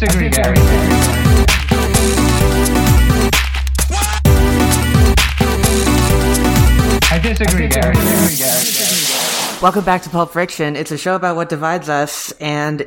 disagree, Gary. I disagree, Gary. Welcome back to Pulp Friction. It's a show about what divides us, and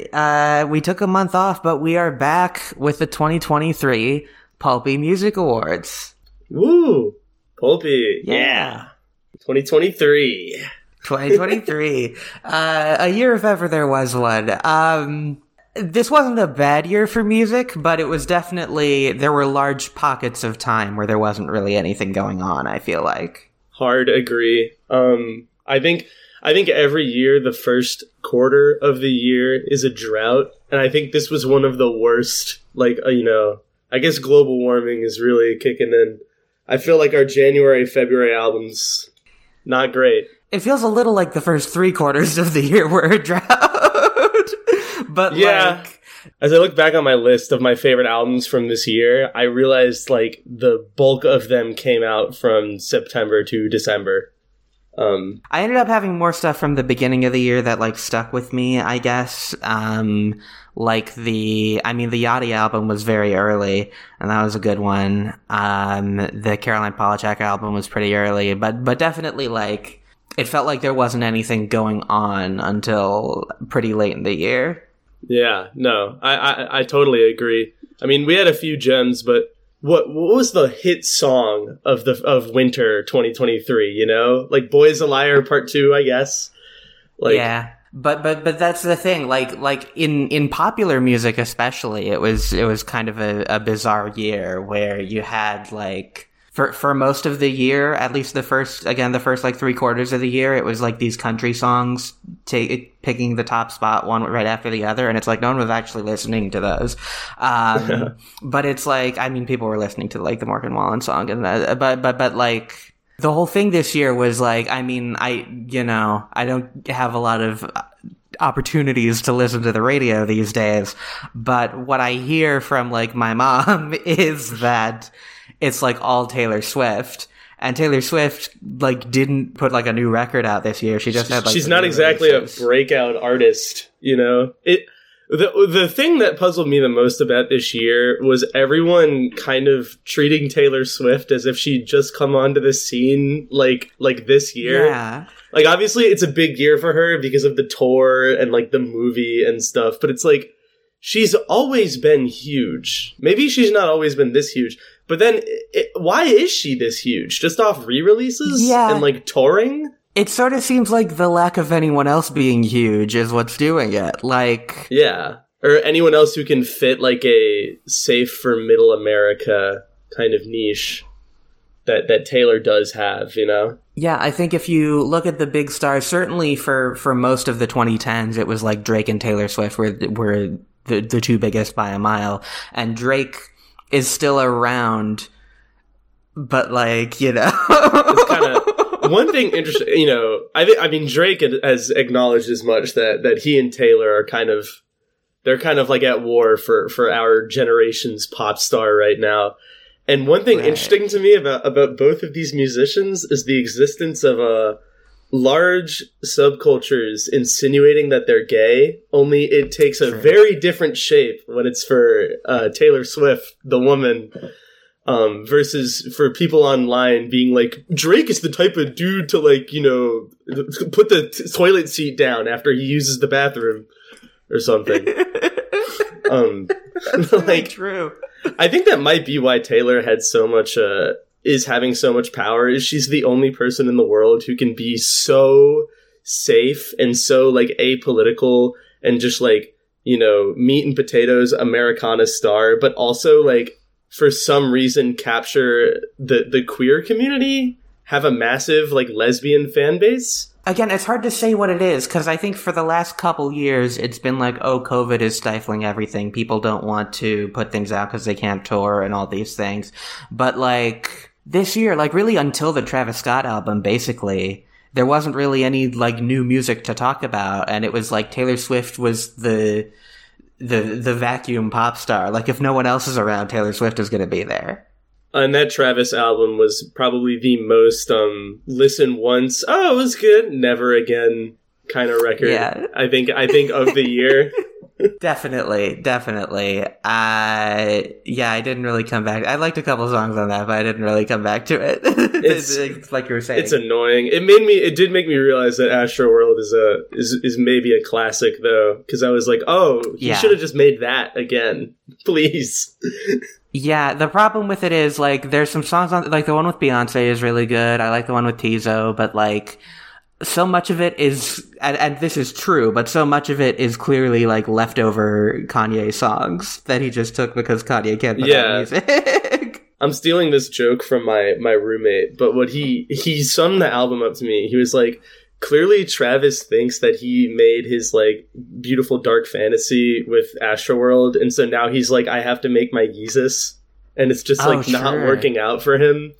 we took a month off, but we are back with the 2023 Pulpy Music Awards. Woo! Pulpy. Yeah. 2023. A year if ever there was one. This wasn't a bad year for music, but it was definitely, there were large pockets of time where there wasn't really anything going on, I feel like. Hard agree. I think every year the first quarter of the year is a drought, and I think this was one of the worst, like, you know, I guess global warming is really kicking in. I feel like our January, February albums, not great. It feels a little like the first three quarters of the year were a drought. But yeah, like, as I look back on my list of my favorite albums from this year, I realized like the bulk of them came out from September to December. I ended up having more stuff from the beginning of the year that like stuck with me, I guess. The Yachty album was very early, and that was a good one. The Caroline Polachek album was pretty early, but definitely like it felt like there wasn't anything going on until pretty late in the year. Yeah, no, I totally agree. I mean, we had a few gems, but what was the hit song of winter 2023? You know, like "Boy's a Liar" Part 2, I guess. Like, yeah, but that's the thing. Like in popular music, especially, it was kind of a bizarre year where you had like. For most of the year, at least the first like three quarters of the year, it was like these country songs picking the top spot one right after the other, and it's like no one was actually listening to those. But it's like, I mean, people were listening to like the Morgan Wallen song, and but like the whole thing this year was like, I mean, I don't have a lot of opportunities to listen to the radio these days, but what I hear from like my mom is that it's like all Taylor Swift, and Taylor Swift like didn't put like a new record out this year. She just had like, she's not exactly releases. A breakout artist, you know. The thing that puzzled me the most about this year was everyone kind of treating Taylor Swift as if she'd just come onto the scene like this year. Yeah. Like obviously it's a big year for her because of the tour and like the movie and stuff, but it's like she's always been huge. Maybe she's not always been this huge. But then, why is she this huge? Just off re-releases? Yeah. And, like, touring? It sort of seems like the lack of anyone else being huge is what's doing it. Like... Yeah. Or anyone else who can fit, like, a safe for middle America kind of niche that Taylor does have, you know? Yeah, I think if you look at the big stars, certainly for most of the 2010s, it was, like, Drake and Taylor Swift were the two biggest by a mile. And Drake... is still around, but like, you know, it's kind of one thing interesting, you know. I mean Drake has acknowledged as much that he and Taylor are kind of, they're kind of like at war for our generation's pop star right now. And one thing interesting to me about both of these musicians is the existence of a large subcultures insinuating that they're gay, only it takes a very different shape when it's for Taylor Swift, the woman, versus for people online being like, Drake is the type of dude to, like, you know, put the toilet seat down after he uses the bathroom or something. That's like true. I think that might be why Taylor had so much is having so much power, is she's the only person in the world who can be so safe and so, like, apolitical and just, like, you know, meat and potatoes Americana star, but also, like, for some reason capture the queer community, have a massive, like, lesbian fan base. Again, it's hard to say what it is, because I think for the last couple years, it's been like, oh, COVID is stifling everything. People don't want to put things out because they can't tour and all these things. But, like... this year, like, really until the Travis Scott album, basically, there wasn't really any, like, new music to talk about, and it was, like, Taylor Swift was the vacuum pop star. Like, if no one else is around, Taylor Swift is going to be there. And that Travis album was probably the most, listen once, oh, it was good, never again kind of record, yeah. I think of the year. Definitely. Yeah, I didn't really come back. I liked a couple songs on that, but I didn't really come back to it. It's like you were saying. It's annoying. It did make me realize that Astroworld is maybe a classic, though, because I was like, you should have just made that again, please. Yeah, the problem with it is, like, there's some songs on, like, the one with Beyonce is really good. I like the one with Teezo, but, like, so much of it is, and this is true, but so much of it is clearly, like, leftover Kanye songs that he just took because Kanye can't put out music. I'm stealing this joke from my roommate, but what he summed the album up to me. He was like, clearly Travis thinks that he made his, like, beautiful dark fantasy with Astroworld, and so now he's like, I have to make my Yeezus, and it's just, like, not working out for him.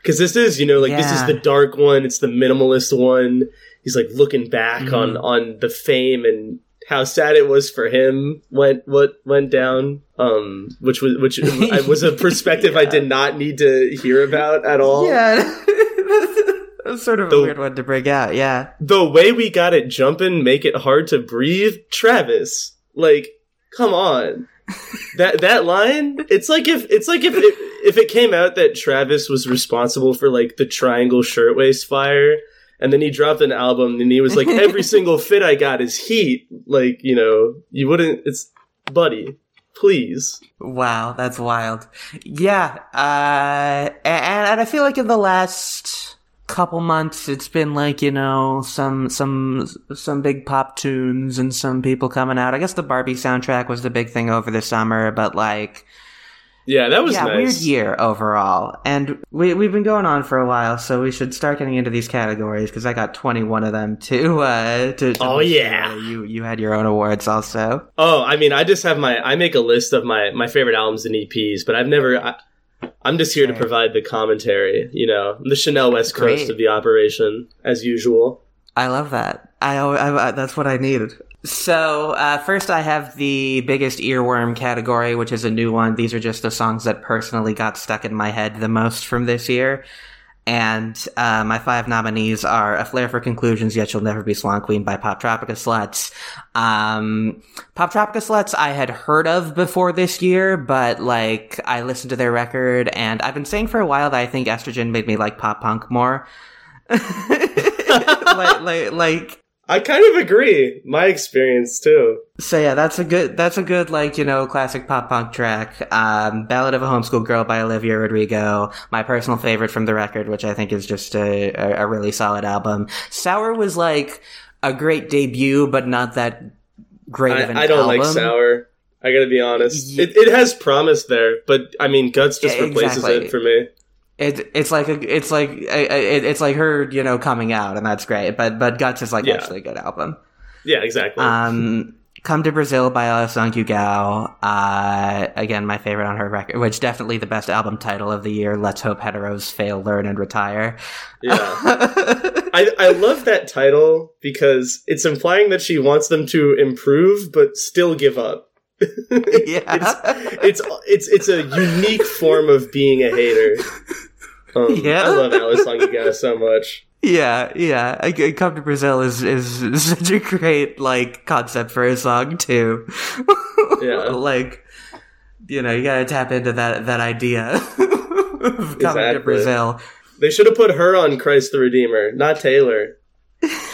Because this is, you know, like, this is the dark one, it's the minimalist one. He's, like, looking back on the fame and how sad it was for him went down, which was a perspective I did not need to hear about at all. Yeah. Sort of a weird one to bring out, yeah. The way we got it jumping, make it hard to breathe, Travis. Like, come on. that line. It's like if it came out that Travis was responsible for, like, the Triangle Shirtwaist Fire, and then he dropped an album and he was like, every single fit I got is heat. Like, you know, you wouldn't. It's, buddy, please. Wow, that's wild. Yeah, and I feel like in the last couple months it's been, like, you know, some big pop tunes and some people coming out. I guess the Barbie soundtrack was the big thing over the summer, but, like, yeah, that was nice. Weird year overall, and we've been going on for a while, so we should start getting into these categories, because I got 21 of them to you had your own awards also. I mean, I just have I make a list of my favorite albums and EPs, but I'm just here to provide the commentary, you know, the Chanel West Coast of the operation, as usual. I love that. I that's what I needed. So, first I have the biggest earworm category, which is a new one. These are just the songs that personally got stuck in my head the most from this year. And my five nominees are A Flare for Conclusions, Yet You'll Never Be Swan Queen by Pop Tropica Sluts. Pop Tropica Sluts I had heard of before this year, but, like, I listened to their record, and I've been saying for a while that I think Estrogen made me like pop punk more. like I kind of agree. My experience too. So yeah, that's a good, like, you know, classic pop punk track. Ballad of a Homeschooled Girl by Olivia Rodrigo, my personal favorite from the record, which I think is just a really solid album. Sour was, like, a great debut, but not that great of an album. I don't like Sour. I gotta be honest. Yeah. It has promise there, but I mean, Guts just replaces it for me. It's like her, you know, coming out, and that's great. But Guts is, like, actually a good album. Yeah, exactly. Come to Brazil by Sung Yu Gao. Again, my favorite on her record, which definitely the best album title of the year. Let's hope heteros fail, learn, and retire. Yeah, I love that title because it's implying that she wants them to improve but still give up. It's a unique form of being a hater. I love Alice Sung Yu Gao so much. Yeah. Come to Brazil is such a great, like, concept for a song too. Yeah, like, you know, you gotta tap into that idea of coming to Brazil. They should have put her on Christ the Redeemer, not Taylor.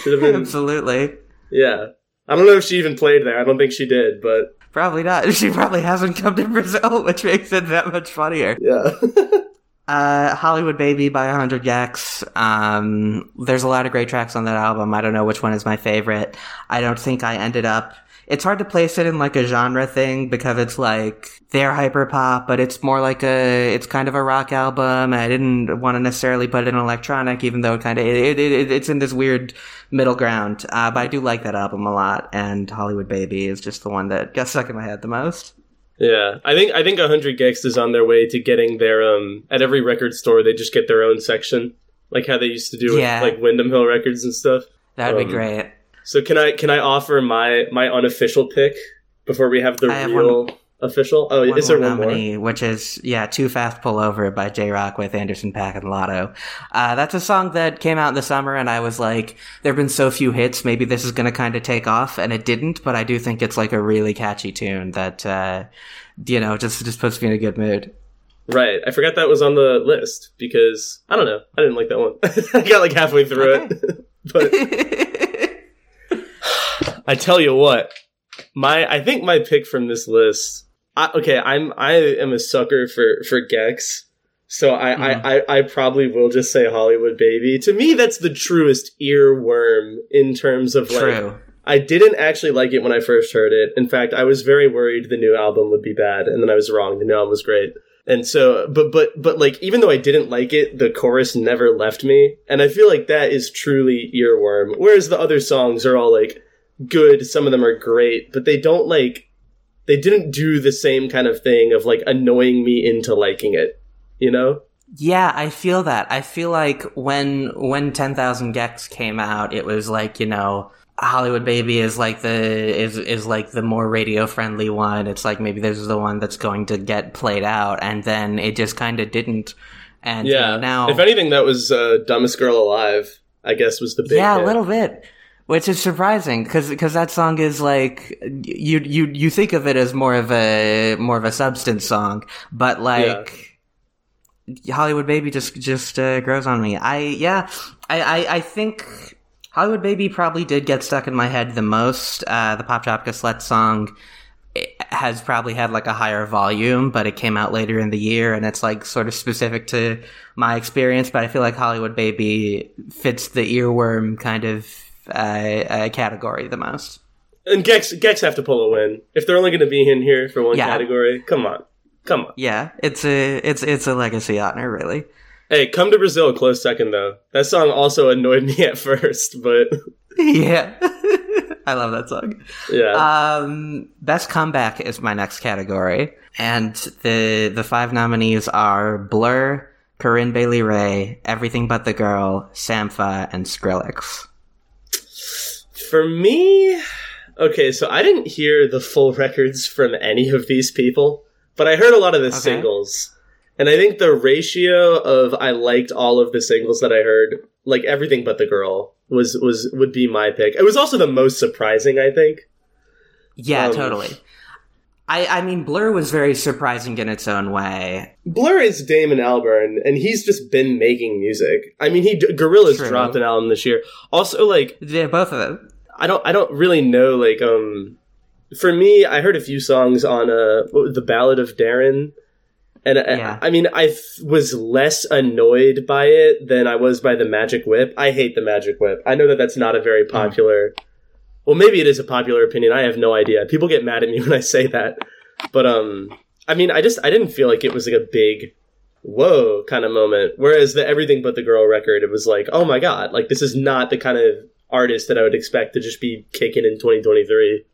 Should have been absolutely. Yeah, I don't know if she even played there. I don't think she did, but. Probably not. She probably hasn't come to Brazil, which makes it that much funnier. Yeah. Hollywood Baby by 100 gecs. There's a lot of great tracks on that album. I don't know which one is my favorite. I don't think I ended up... It's hard to place it in, like, a genre thing because it's, like, they're hyperpop, but it's more like it's kind of a rock album. I didn't want to necessarily put it in electronic, even though it's in this weird middle ground. But I do like that album a lot, and Hollywood Baby is just the one that got stuck in my head the most. Yeah, I think 100 gecs is on their way to getting their at every record store they just get their own section, like how they used to do with like Windham Hill Records and stuff. That'd be great. So can I offer my unofficial pick before we have the real official. Oh, is there one more? Which is, yeah, Too Fast Pull Over by J-Rock with Anderson .Paak and Lotto. That's a song that came out in the summer, and I was like, there have been so few hits, maybe this is going to kind of take off, and it didn't, but I do think it's like a really catchy tune that, you know, just puts me in a good mood. Right. I forgot that was on the list because, I don't know, I didn't like that one. I got like halfway through it. But I tell you what, I think my pick from this list, I am a sucker for gecs, so I probably will just say Hollywood Baby. To me, that's the truest earworm in terms of like, true. I didn't actually like it when I first heard it. In fact, I was very worried the new album would be bad, and then I was wrong. The new album was great. And so, but like, even though I didn't like it, the chorus never left me, and I feel like that is truly earworm. Whereas the other songs are all like good, some of them are great, but they don't like. They didn't do the same kind of thing of, like, annoying me into liking it, you know? Yeah, I feel that. I feel like when 10,000 Gecs came out, it was like, you know, Hollywood Baby is like the more radio friendly one. It's like maybe this is the one that's going to get played out, and then it just kind of didn't. And yeah, now, if anything, that was Dumbest Girl Alive, I guess, was the big hit. A little bit. Which is surprising, because that song is like, you think of it as more of a substance song, but like, yeah. Hollywood Baby just grows on me. I think Hollywood Baby probably did get stuck in my head the most. The Pop Tropica Sluts song has probably had like a higher volume, but it came out later in the year, and it's like sort of specific to my experience, but I feel like Hollywood Baby fits the earworm kind of category the most. And gecs have to pull a win if they're only going to be in here for one category. Come on. Yeah, it's a legacy honor, really. Hey, Come to Brazil, close second though. That song also annoyed me at first, but yeah, I love that song. Yeah. Best comeback is my next category, and the five nominees are Blur, Corinne Bailey Rae, Everything But The Girl, Sampha, and Skrillex. For me, okay, so I didn't hear the full records from any of these people, but I heard a lot of the singles. And I think the ratio of I liked all of the singles that I heard, like Everything But The Girl, would be my pick. It was also the most surprising, I think. Yeah, totally. I mean, Blur was very surprising in its own way. Blur is Damon Albarn, and he's just been making music. I mean, Gorillaz dropped an album this year. Also, like, yeah, both of them. I don't really know. Like, for me, I heard a few songs on the Ballad of Darren, and yeah. I mean, I was less annoyed by it than I was by the Magic Whip. I hate the Magic Whip. I know that that's not a very popular. Well, maybe it is a popular opinion. I have no idea. People get mad at me when I say that. But, I mean, I didn't feel like it was like a big, whoa kind of moment. Whereas the Everything But The Girl record, it was like, oh my God, like this is not the kind of artist that I would expect to just be kicking in 2023,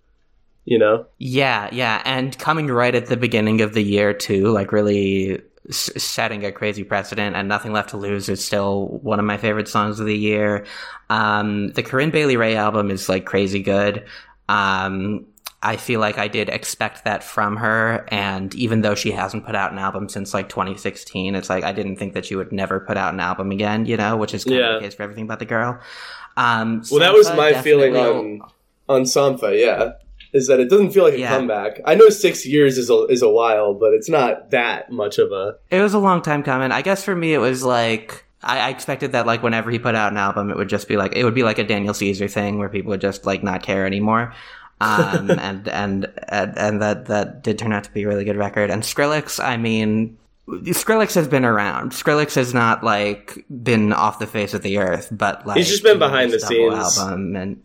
you know? Yeah. And coming right at the beginning of the year too, like really setting a crazy precedent, and Nothing Left to Lose is still one of my favorite songs of the year. The Corinne Bailey Rae album is like crazy good. I feel like I did expect that from her, and even though she hasn't put out an album since like 2016, it's like I didn't think that she would never put out an album again, you know, which is kind of the case for Everything But The Girl. Well, Sampha, that was my feeling on Sampha, yeah. Is that it doesn't feel like a comeback. I know 6 years is a while, but it's not that much of a... It was a long time coming. I guess for me it was like... I expected that like whenever he put out an album, it would just be like... It would be like a Daniel Caesar thing where people would just like not care anymore. And that did turn out to be a really good record. And Skrillex, I mean... Skrillex has been around. Skrillex has not like been off the face of the earth, but like... He's just been behind the scenes. Album and...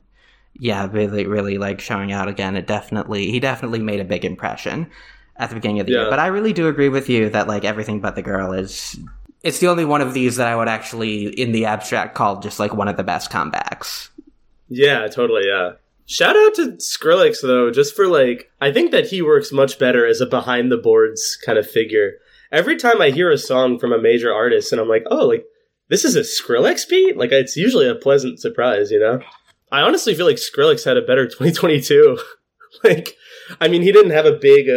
Yeah, really like showing out again. He definitely made a big impression at the beginning of the year. But I really do agree with you that like Everything But The Girl it's the only one of these that I would actually in the abstract call just like one of the best comebacks. Yeah, totally. Yeah. Shout out to Skrillex though, just for like, I think that he works much better as a behind the boards kind of figure. Every time I hear a song from a major artist and I'm like, oh, like this is a Skrillex beat? Like it's usually a pleasant surprise, you know? I honestly feel like Skrillex had a better 2022. Like, I mean, he didn't have a big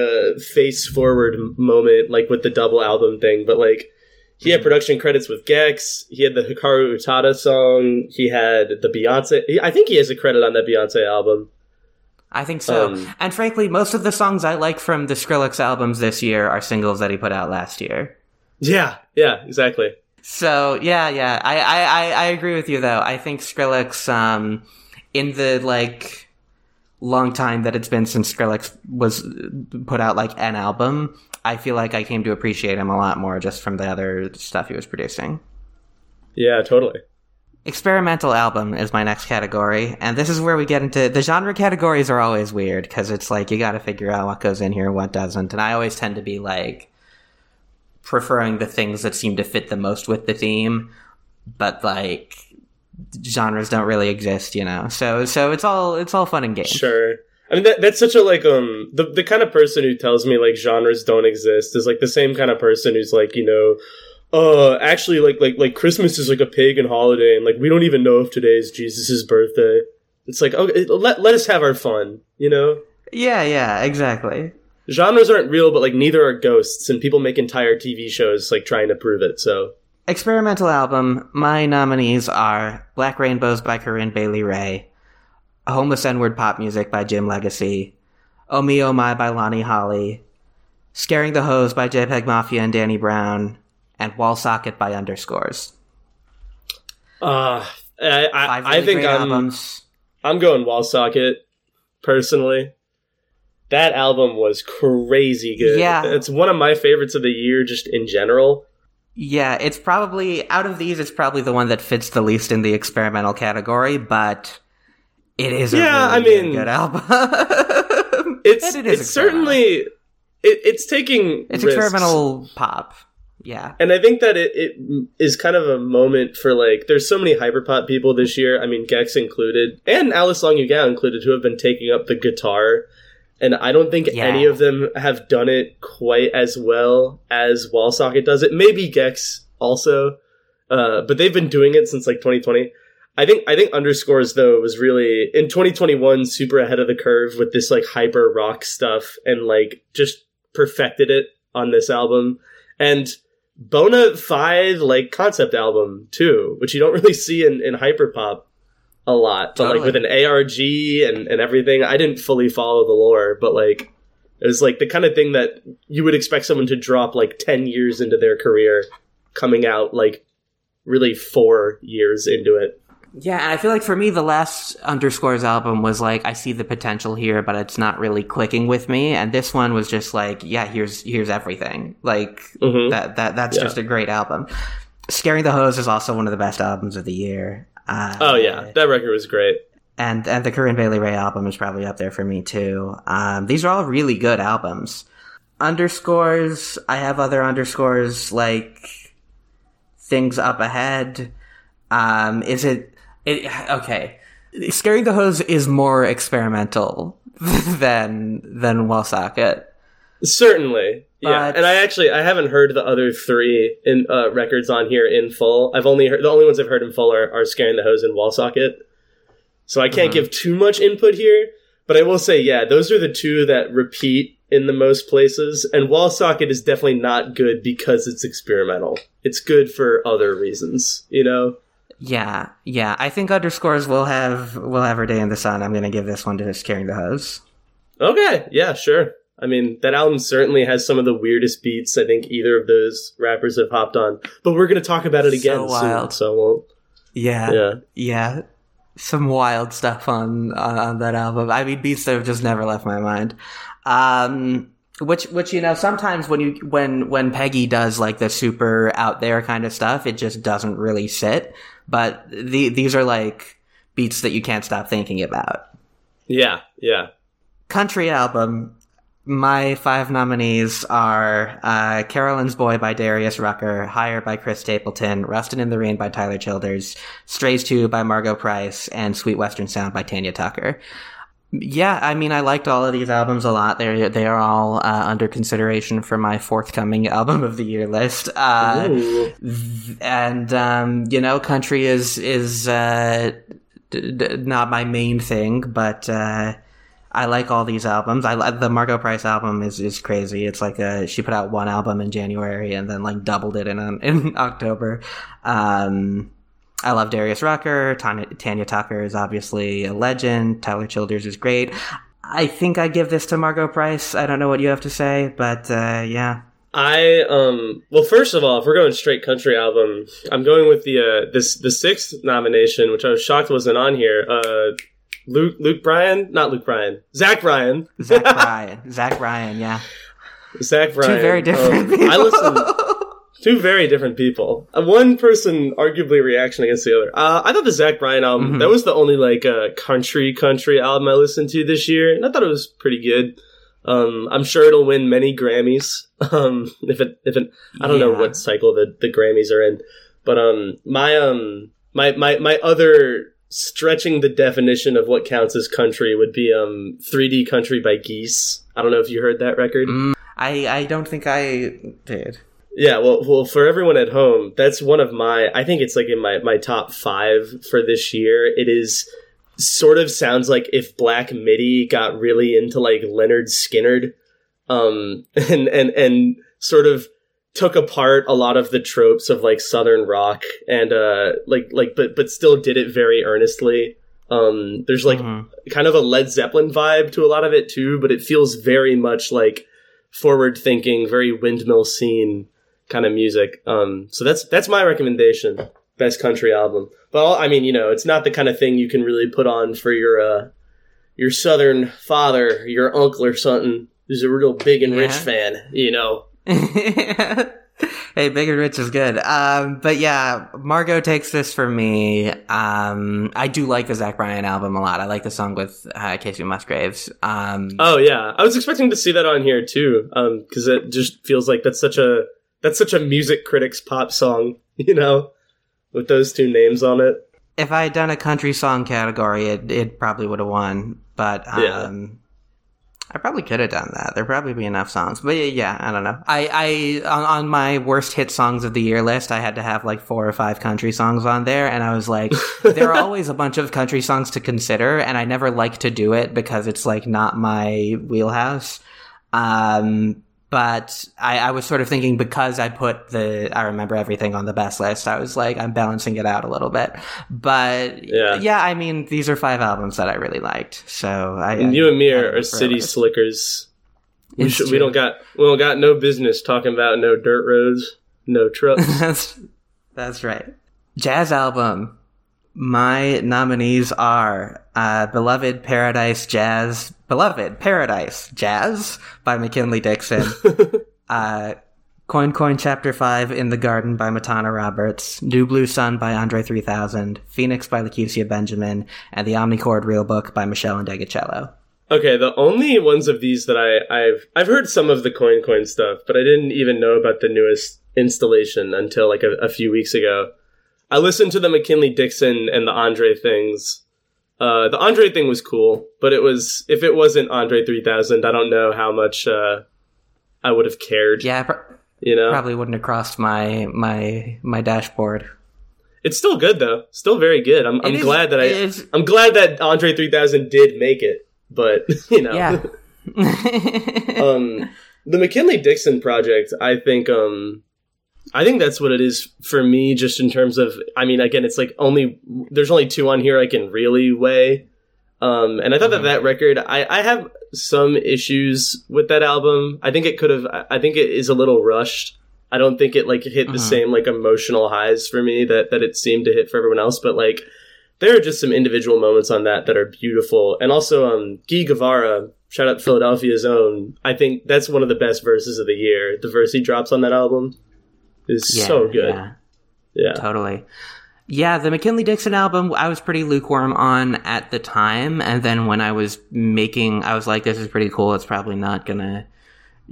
face forward moment like with the double album thing, but like he had production credits with Gex. He had the Hikaru Utada song. He had the Beyonce. I think he has a credit on that Beyonce album. I think so. And frankly, most of the songs I like from the Skrillex albums this year are singles that he put out last year. Yeah, exactly. So, yeah. I agree with you, though. I think Skrillex, in the, like, long time that it's been since Skrillex was put out, like, an album, I feel like I came to appreciate him a lot more just from the other stuff he was producing. Yeah, totally. Experimental album is my next category, and this is where we get into the genre categories are always weird because it's like you got to figure out what goes in here, what doesn't, and I always tend to be like preferring the things that seem to fit the most with the theme, but like genres don't really exist, you know. So it's all fun and games. Sure, I mean that's such a like the kind of person who tells me like genres don't exist is like the same kind of person who's like, you know, actually, like Christmas is like a pagan holiday, and like we don't even know if today is Jesus' birthday. It's like, okay, let us have our fun, you know? Yeah, exactly. Genres aren't real, but like neither are ghosts, and people make entire TV shows like trying to prove it. So, experimental album. My nominees are Black Rainbows by Corinne Bailey Rae, Homeless N-Word Pop Music by Jim Legacy, Oh Me Oh My by Lonnie Holly, Scaring the Hoes by JPEGMAFIA and Danny Brown, and Wall Socket by Underscores. I think I'm going Wall Socket, personally. That album was crazy good. Yeah. It's one of my favorites of the year, just in general. Yeah, it's probably, out of these, it's probably the one that fits the least in the experimental category, but it is a really good album. It's certainly, it's taking risks. It's experimental pop. Yeah. And I think that it is kind of a moment for, like, there's so many hyperpop people this year. I mean, Gex included, and Alice Long You Gal included, who have been taking up the guitar. And I don't think any of them have done it quite as well as Wall Socket does it. Maybe Gex also. But they've been doing it since, like, 2020. I think Underscores, though, was really, in 2021, super ahead of the curve with this, like, hyper rock stuff. And, like, just perfected it on this album. And bona fide like concept album too, which you don't really see in hyperpop a lot, but totally. Like with an ARG and everything, I didn't fully follow the lore, but like it was like the kind of thing that you would expect someone to drop like 10 years into their career, coming out like really 4 years into it. Yeah, and I feel like for me, the last Underscores album was like, I see the potential here, but it's not really clicking with me. And this one was just like, yeah, here's everything. Like, that's just a great album. Scaring the Hoes is also one of the best albums of the year. That record was great. And the Corinne Bailey Rae album is probably up there for me, too. These are all really good albums. Underscores, I have other Underscores, like, things up ahead. Okay, Scaring the Hoes is more experimental than Wall Socket. Certainly, but yeah. And I haven't heard the other three in records on here in full. I've only heard, the only ones I've heard in full are Scaring the Hoes and Wall Socket. So I can't give too much input here, but I will say, yeah, those are the two that repeat in the most places. And Wall Socket is definitely not good because it's experimental. It's good for other reasons, you know. Yeah. I think Underscores will have her day in the sun. I'm gonna give this one to Scaring the Hoes. Okay, yeah, sure. I mean, that album certainly has some of the weirdest beats I think either of those rappers have hopped on. But we're gonna talk about it again soon, so I won't. Yeah. Some wild stuff on that album. I mean, beats that have just never left my mind. Which you know, sometimes when Peggy does like the super out there kind of stuff, it just doesn't really sit. But these are like beats that you can't stop thinking about. Yeah. Country album. My five nominees are Carolyn's Boy by Darius Rucker, Higher by Chris Stapleton, Rustin' in the Rain by Tyler Childers, Strays 2 by Margo Price, and Sweet Western Sound by Tanya Tucker. Yeah, I mean, I liked all of these albums a lot. They are all under consideration for my forthcoming album of the year list. You know, country is not my main thing, but I like all these albums. I like the Margot Price album is crazy. It's like she put out one album in January and then like doubled it in October. I love Darius Rucker. Tanya Tucker is obviously a legend. Tyler Childers is great. I think I give this to Margot Price. I don't know what you have to say, but yeah. Well, first of all, if we're going straight country album, I'm going with the sixth nomination, which I was shocked wasn't on here. Zach Bryan. Zach Bryan, yeah. Zach Bryan. Two very different people. I listened. Two very different people. One person arguably reaction against the other. I thought the Zach Bryan album, that was the only like country album I listened to this year, and I thought it was pretty good. I'm sure it'll win many Grammys. I don't know what cycle the Grammys are in, but my other stretching the definition of what counts as country would be 3D Country by Geese. I don't know if you heard that record. I don't think I did. Yeah, well, for everyone at home, that's one of I think it's like in my top 5 for this year. It is sort of sounds like if Black MIDI got really into like Leonard Skinnerd, and sort of took apart a lot of the tropes of like Southern rock and but still did it very earnestly. There's like kind of a Led Zeppelin vibe to a lot of it too, but it feels very much like forward thinking, very windmill scene kind of music. So that's my recommendation. Best country album. Well, I mean, you know, it's not the kind of thing you can really put on for your Southern father, your uncle or something who's a real Big and Rich fan, you know. Hey, Big and Rich is good. But yeah, Margot takes this for me. I do like the Zach Bryan album a lot. I like the song with Casey Musgraves. Oh yeah, I was expecting to see that on here too, because it just feels like that's such a music critics pop song, you know. With those two names on it. If I had done a country song category, it probably would have won. But I probably could have done that. There'd probably be enough songs. But yeah, I don't know. On my worst hit songs of the year list, I had to have like 4 or 5 country songs on there. And I was like, there are always a bunch of country songs to consider. And I never like to do it because it's like not my wheelhouse. But I was sort of thinking because I put I remember everything on the best list. I was like, I'm balancing it out a little bit. But yeah, I mean, these are 5 albums that I really liked. So you and me are city slickers. We don't got no business talking about no dirt roads, no trucks. That's right. Jazz album. My nominees are Beloved Paradise Jazz by McKinley Dixon, Coin Coin Chapter 5 In the Garden by Matana Roberts, New Blue Sun by Andre 3000, Phoenix by Lakeisha Benjamin, and The Omnichord Real Book by Michelle Indegicello. Okay, the only ones of these that I've heard some of the Coin Coin stuff, but I didn't even know about the newest installation until like a few weeks ago. I listened to the McKinley Dixon and the Andre things. The Andre thing was cool, but if it wasn't Andre 3000, I don't know how much I would have cared. Yeah, probably wouldn't have crossed my dashboard. It's still good though, still very good. I'm glad that Andre 3000 did make it, but you know, yeah. The McKinley Dixon project, I think that's what it is for me, just in terms of, I mean, again, it's like there's only 2 on here I can really weigh. And I thought that record, I have some issues with that album. I think it is a little rushed. I don't think it like hit the same like emotional highs for me that it seemed to hit for everyone else. But like, there are just some individual moments on that are beautiful. And also Guy Guevara, shout out Philadelphia's own. I think that's one of the best verses of the year. The verse he drops on that album. Is so good. Yeah, totally. Yeah, the McKinley Dixon album, I was pretty lukewarm on at the time. And then when I was making, I was like, this is pretty cool. It's probably not going to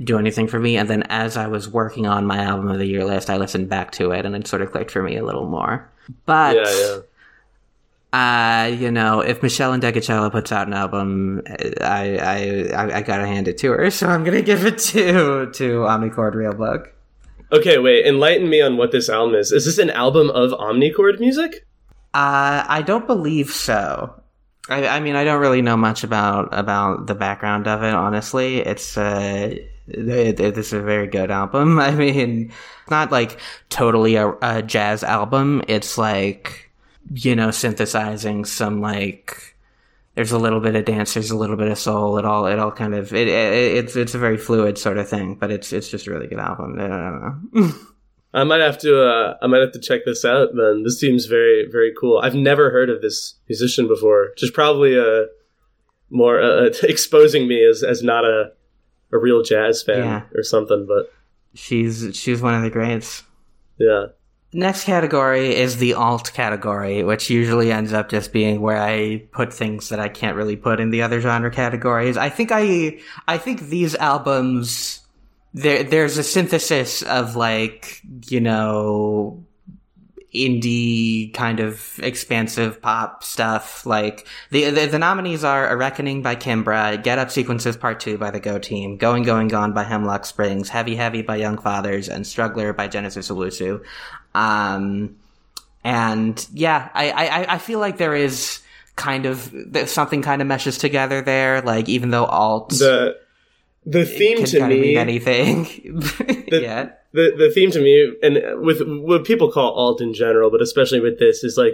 do anything for me. And then as I was working on my album of the year list, I listened back to it and it sort of clicked for me a little more. But, you know, if Michelle Indegicello puts out an album, I got to hand it to her. So I'm going to give it to Omnichord Real Book. Okay, wait, enlighten me on what this album is. Is this an album of Omnichord music? I don't believe so. I mean, I don't really know much about the background of it, honestly. It's a very good album. I mean, it's not like totally a jazz album. It's like, you know, synthesizing some, like, there's a little bit of dance, there's a little bit of soul. It all kind of it's a very fluid sort of thing. But it's just a really good album. I don't know. I might have to check this out, man. This seems very, very cool. I've never heard of this musician before, which is probably more exposing me as not a real jazz fan or something. But she's one of the greats. Yeah. Next category is the alt category, which usually ends up just being where I put things that I can't really put in the other genre categories. I think these albums. There's a synthesis of, like, you know, indie kind of expansive pop stuff. Like the nominees are A Reckoning by Kimbra, Get Up Sequences Part 2 by The Go Team, Going Going Gone by Hemlock Springs, Heavy Heavy by Young Fathers, and Struggler by Genesis Owusu. And yeah, I feel like there is kind of something kind of meshes together there. Like, even though alt. The theme to me, anything. The theme to me, and with what people call alt in general, but especially with this, is like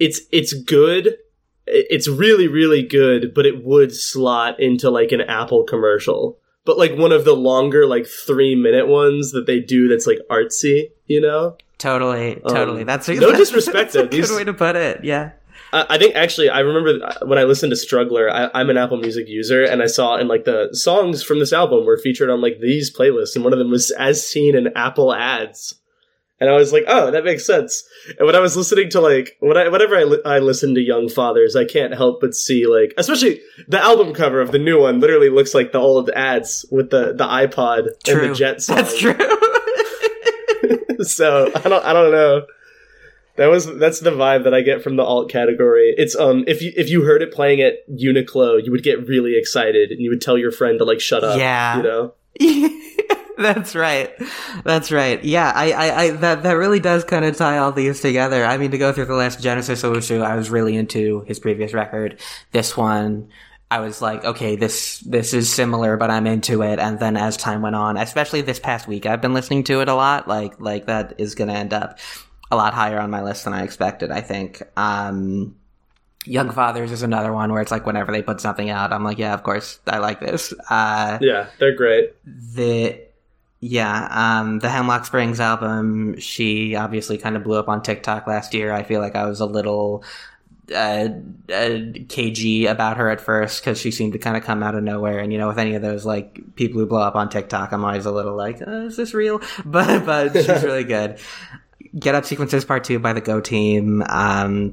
it's good. It's really, really good, but it would slot into like an Apple commercial, but like one of the longer, like 3-minute ones that they do. That's like artsy, you know. Totally. That's a good way to put it. Yeah. I think, actually, I remember when I listened to Struggler, I'm an Apple Music user, and I saw in, like, the songs from this album were featured on, like, these playlists, and one of them was As Seen in Apple Ads. And I was like, oh, that makes sense. And when I was listening to, like, whenever I listen to Young Fathers, I can't help but see, like, especially the album cover of the new one literally looks like the old ads with the iPod true. And the Jet song. That's true. So, I don't know. That's the vibe that I get from the alt category. It's if you heard it playing at Uniqlo, you would get really excited and you would tell your friend to like shut up. Yeah, you know. That's right. Yeah, I that really does kind of tie all these together. I mean, to go through the list, Genesis Owusu, I was really into his previous record. This one, I was like, okay, this is similar, but I'm into it. And then as time went on, especially this past week, I've been listening to it a lot. Like that is gonna end up a lot higher on my list than I expected, I think. Young Fathers is another one where it's like whenever they put something out, I'm like, yeah, of course, I like this. Yeah, they're great. The Hemlock Springs album, she obviously kind of blew up on TikTok last year. I feel like I was a little cagey about her at first because she seemed to kind of come out of nowhere. And, you know, with any of those, like, people who blow up on TikTok, I'm always a little like, is this real? But she's really good. Get Up Sequences Part 2 by The Go Team.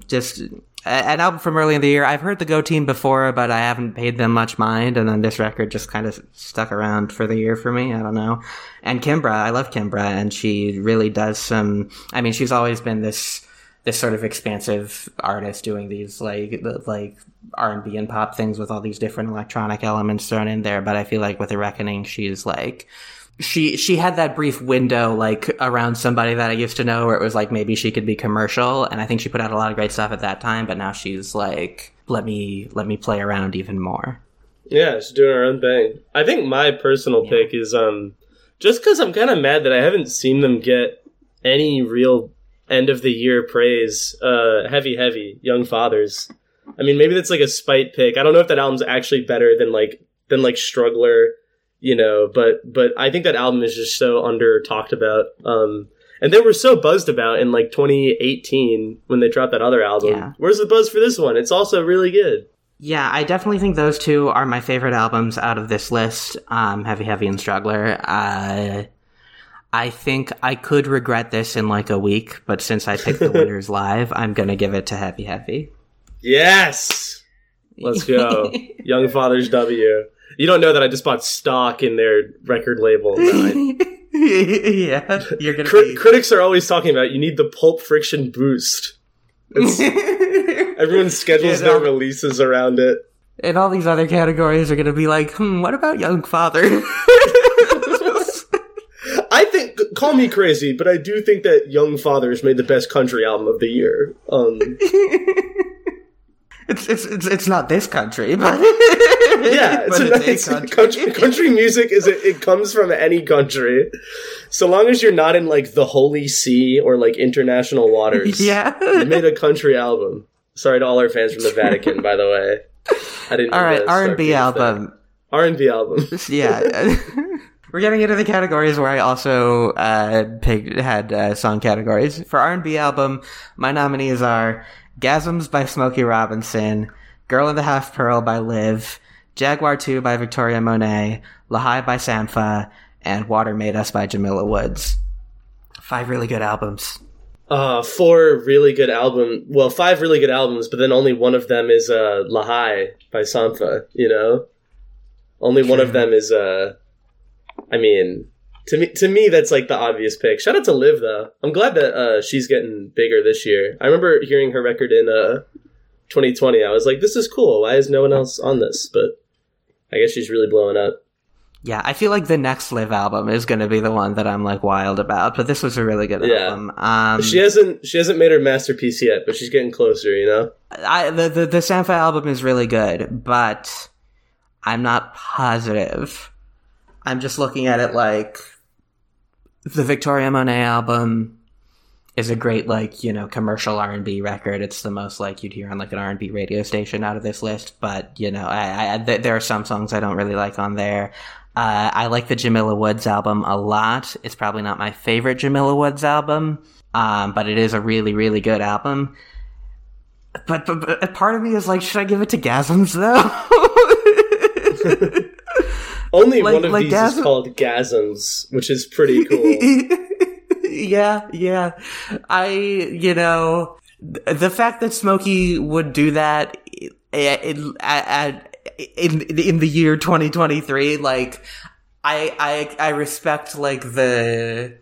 Just an album from early in the year. I've heard The Go Team before, but I haven't paid them much mind. And then this record just kind of stuck around for the year for me. I don't know. And Kimbra. I love Kimbra. And she really does some... I mean, she's always been this sort of expansive artist doing these like R&B and pop things with all these different electronic elements thrown in there. But I feel like with The Reckoning, she's like... She had that brief window, like, around somebody that I used to know where it was, like, maybe she could be commercial. And I think she put out a lot of great stuff at that time. But now she's, like, let me play around even more. Yeah, she's doing her own thing. I think my personal pick is just because I'm kind of mad that I haven't seen them get any real end-of-the-year praise. Heavy Heavy, Young Fathers. I mean, maybe that's, like, a spite pick. I don't know if that album's actually better than Struggler. You know, but I think that album is just so under talked about. And they were so buzzed about in like 2018 when they dropped that other album. Yeah. Where's the buzz for this one? It's also really good. Yeah, I definitely think those two are my favorite albums out of this list. Heavy Heavy and Struggler. I think I could regret this in like a week, but since I picked the winners live, I'm going to give it to Heavy Heavy. Yes! Let's go. Young Fathers W. You don't know that I just bought stock in their record label. Yeah, you're gonna. Critics are always talking about you need the Pulp Friction boost. Everyone schedules their releases around it, and all these other categories are gonna be like, what about Young Father? I think, call me crazy, but I do think that Young Fathers made the best country album of the year. It's not this country, but yeah, but it's a country. Country music is it comes from any country, so long as you're not in like the Holy See or like international waters. Yeah, you made a country album. Sorry to all our fans from the Vatican, by the way. I didn't. All right, R&B album. R&B album. Yeah. We're getting into the categories where I also had song categories. For R&B album, my nominees are Gasms by Smokey Robinson, Girl in the Half Pearl by Liv, Jaguar 2 by Victoria Monet, Lahai by Sampha, and Water Made Us by Jamila Woods. 5 really good albums. 4 really good albums. Well, 5 really good albums, but then only one of them is Lahai by Sampha, you know? Only one of them is... I mean, to me, that's like the obvious pick. Shout out to Liv, though. I'm glad that she's getting bigger this year. I remember hearing her record in 2020. I was like, this is cool. Why is no one else on this? But I guess she's really blowing up. Yeah, I feel like the next Liv album is going to be the one that I'm like wild about. But this was a really good album. She hasn't made her masterpiece yet, but she's getting closer. You know, the Sampha album is really good, but I'm not positive. I'm just looking at it like the Victoria Monet album is a great, like, you know, commercial R&B record. It's the most like you'd hear on like an R&B radio station out of this list. But, you know, there are some songs I don't really like on there. I like the Jamila Woods album a lot. It's probably not my favorite Jamila Woods album, but it is a really, really good album. But part of me is like, should I give it to Gasms though? Only one of these is called Gasms, which is pretty cool. Yeah. The fact that Smokey would do that in the year 2023, like, I respect, like, the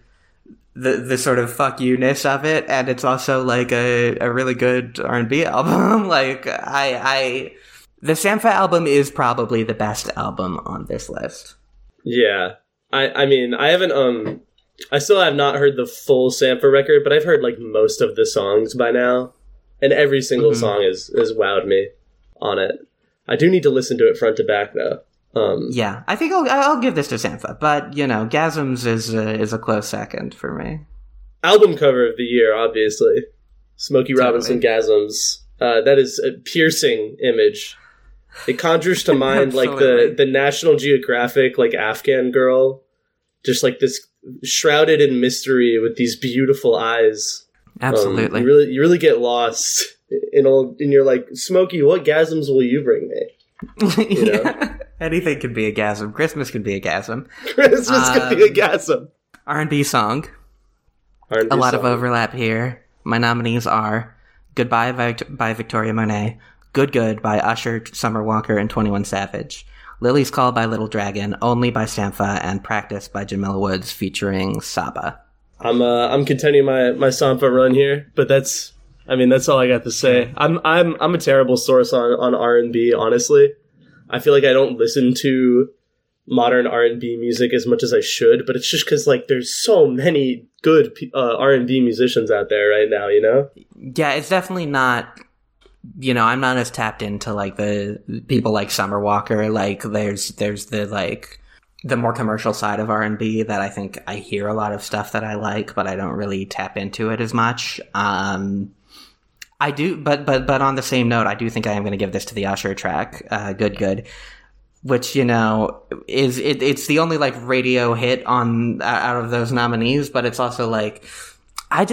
sort of fuck you-ness of it, and it's also, like, a really good R&B album. Like, the Sampha album is probably the best album on this list. Yeah. I still have not heard the full Sampha record, but I've heard like most of the songs by now. And every single song has wowed me on it. I do need to listen to it front to back though. Yeah. I think I'll give this to Sampha, but you know, Gasms is a close second for me. Album cover of the year, obviously. Smokey Robinson Gasms. That is a piercing image. It conjures to mind like the National Geographic, like Afghan girl, just like this shrouded in mystery with these beautiful eyes. Absolutely, you really get lost and you're like, Smokey, what gasms will you bring me? You know? Yeah. Anything could be a gasm. Christmas could be a gasm. Christmas could be a gasm. R&B song. A lot of overlap here. My nominees are Goodbye by Victoria Monet, Good by Usher, Summer Walker, and 21 Savage, Lily's Call by Little Dragon, Only by Sampha, and Practice by Jamila Woods featuring Saba. I'm continuing my Sampha run here, but that's all I got to say. I'm a terrible source on R&B, honestly. I feel like I don't listen to modern R&B music as much as I should, but it's just because like there's so many good R&B musicians out there right now, you know? Yeah, it's definitely not. You know, I'm not as tapped into like the people like Summer Walker. Like, there's the like the more commercial side of R&B that I think I hear a lot of stuff that I like, but I don't really tap into it as much. I do, but on the same note, I do think I am going to give this to the Usher track, "Good," which, you know, is it's the only like radio hit on out of those nominees, but it's also like. I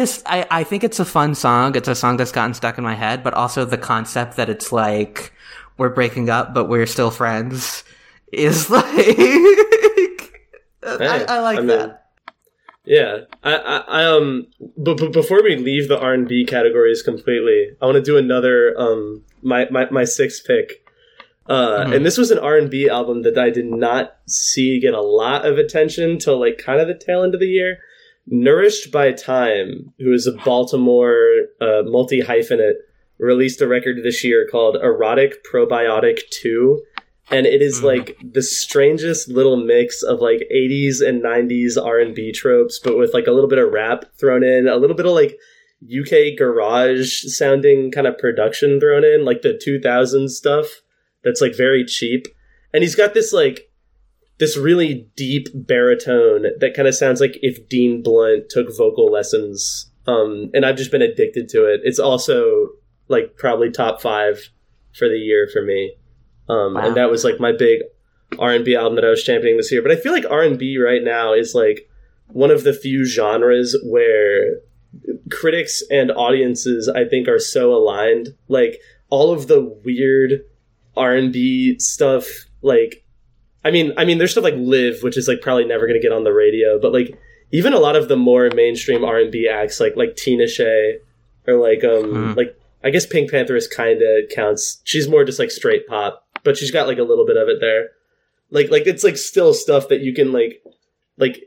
think it's a fun song. It's a song that's gotten stuck in my head, but also the concept that it's like, we're breaking up, but we're still friends is like, I mean that. Yeah. But before we leave the R&B categories completely, I want to do another, my sixth pick. And this was an R&B album that I did not see get a lot of attention till like kind of the tail end of the year. Nourished by Time, who is a Baltimore multi-hyphenate, released a record this year called Erotic Probiotic 2, and it is like the strangest little mix of like 80s and 90s R&B tropes, but with like a little bit of rap thrown in, a little bit of like UK garage sounding kind of production thrown in, like the 2000s stuff that's like very cheap. And he's got this like this really deep baritone that kind of sounds like if Dean Blunt took vocal lessons. And I've just been addicted to it. It's also like probably top 5 for the year for me. Wow. And that was like my big R&B album that I was championing this year. But I feel like R&B right now is like one of the few genres where critics and audiences, I think, are so aligned. Like all of the weird R&B stuff, like I mean there's stuff like Live, which is like probably never going to get on the radio, but like even a lot of the more mainstream R&B acts like Tina Shea or like I guess Pink Pantheress kind of counts. She's more just like straight pop, but she's got like a little bit of it there. Like it's like still stuff that you can like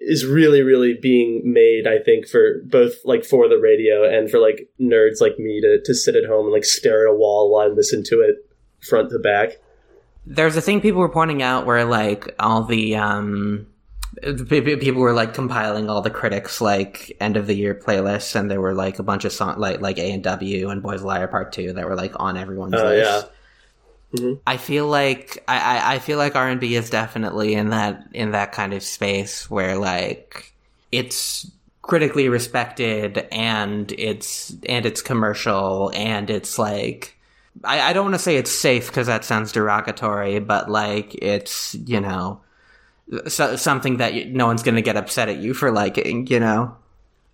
is really, really being made, I think, for both like for the radio and for like nerds like me to sit at home and like stare at a wall while I listen to it front to back. There's a thing people were pointing out where like all the people were like compiling all the critics like end of the year playlists, and there were like a bunch of songs like A&W and Boys Liar Part 2 that were like on everyone's list. Yeah. Mm-hmm. I feel like I feel like R&B is definitely in that kind of space where like it's critically respected and it's commercial and it's like I don't want to say it's safe because that sounds derogatory, but like it's, you know, something that no one's going to get upset at you for liking, you know?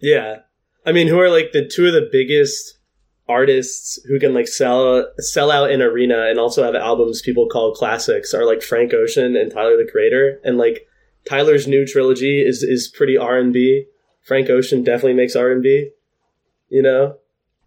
Yeah. I mean, who are like the two of the biggest artists who can like sell out an arena and also have albums people call classics are like Frank Ocean and Tyler the Creator. And like Tyler's new trilogy is pretty R&B. Frank Ocean definitely makes R&B, you know?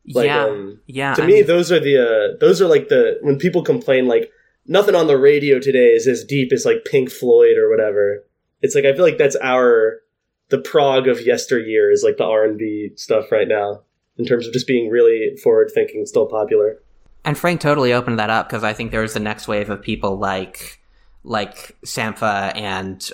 Like, yeah. Yeah. To me, those are like the, when people complain, like nothing on the radio today is as deep as like Pink Floyd or whatever. It's like, I feel like that's the prog of yesteryear is like the R&B stuff right now in terms of just being really forward thinking, still popular. And Frank totally opened that up because I think there was the next wave of people like Sampha and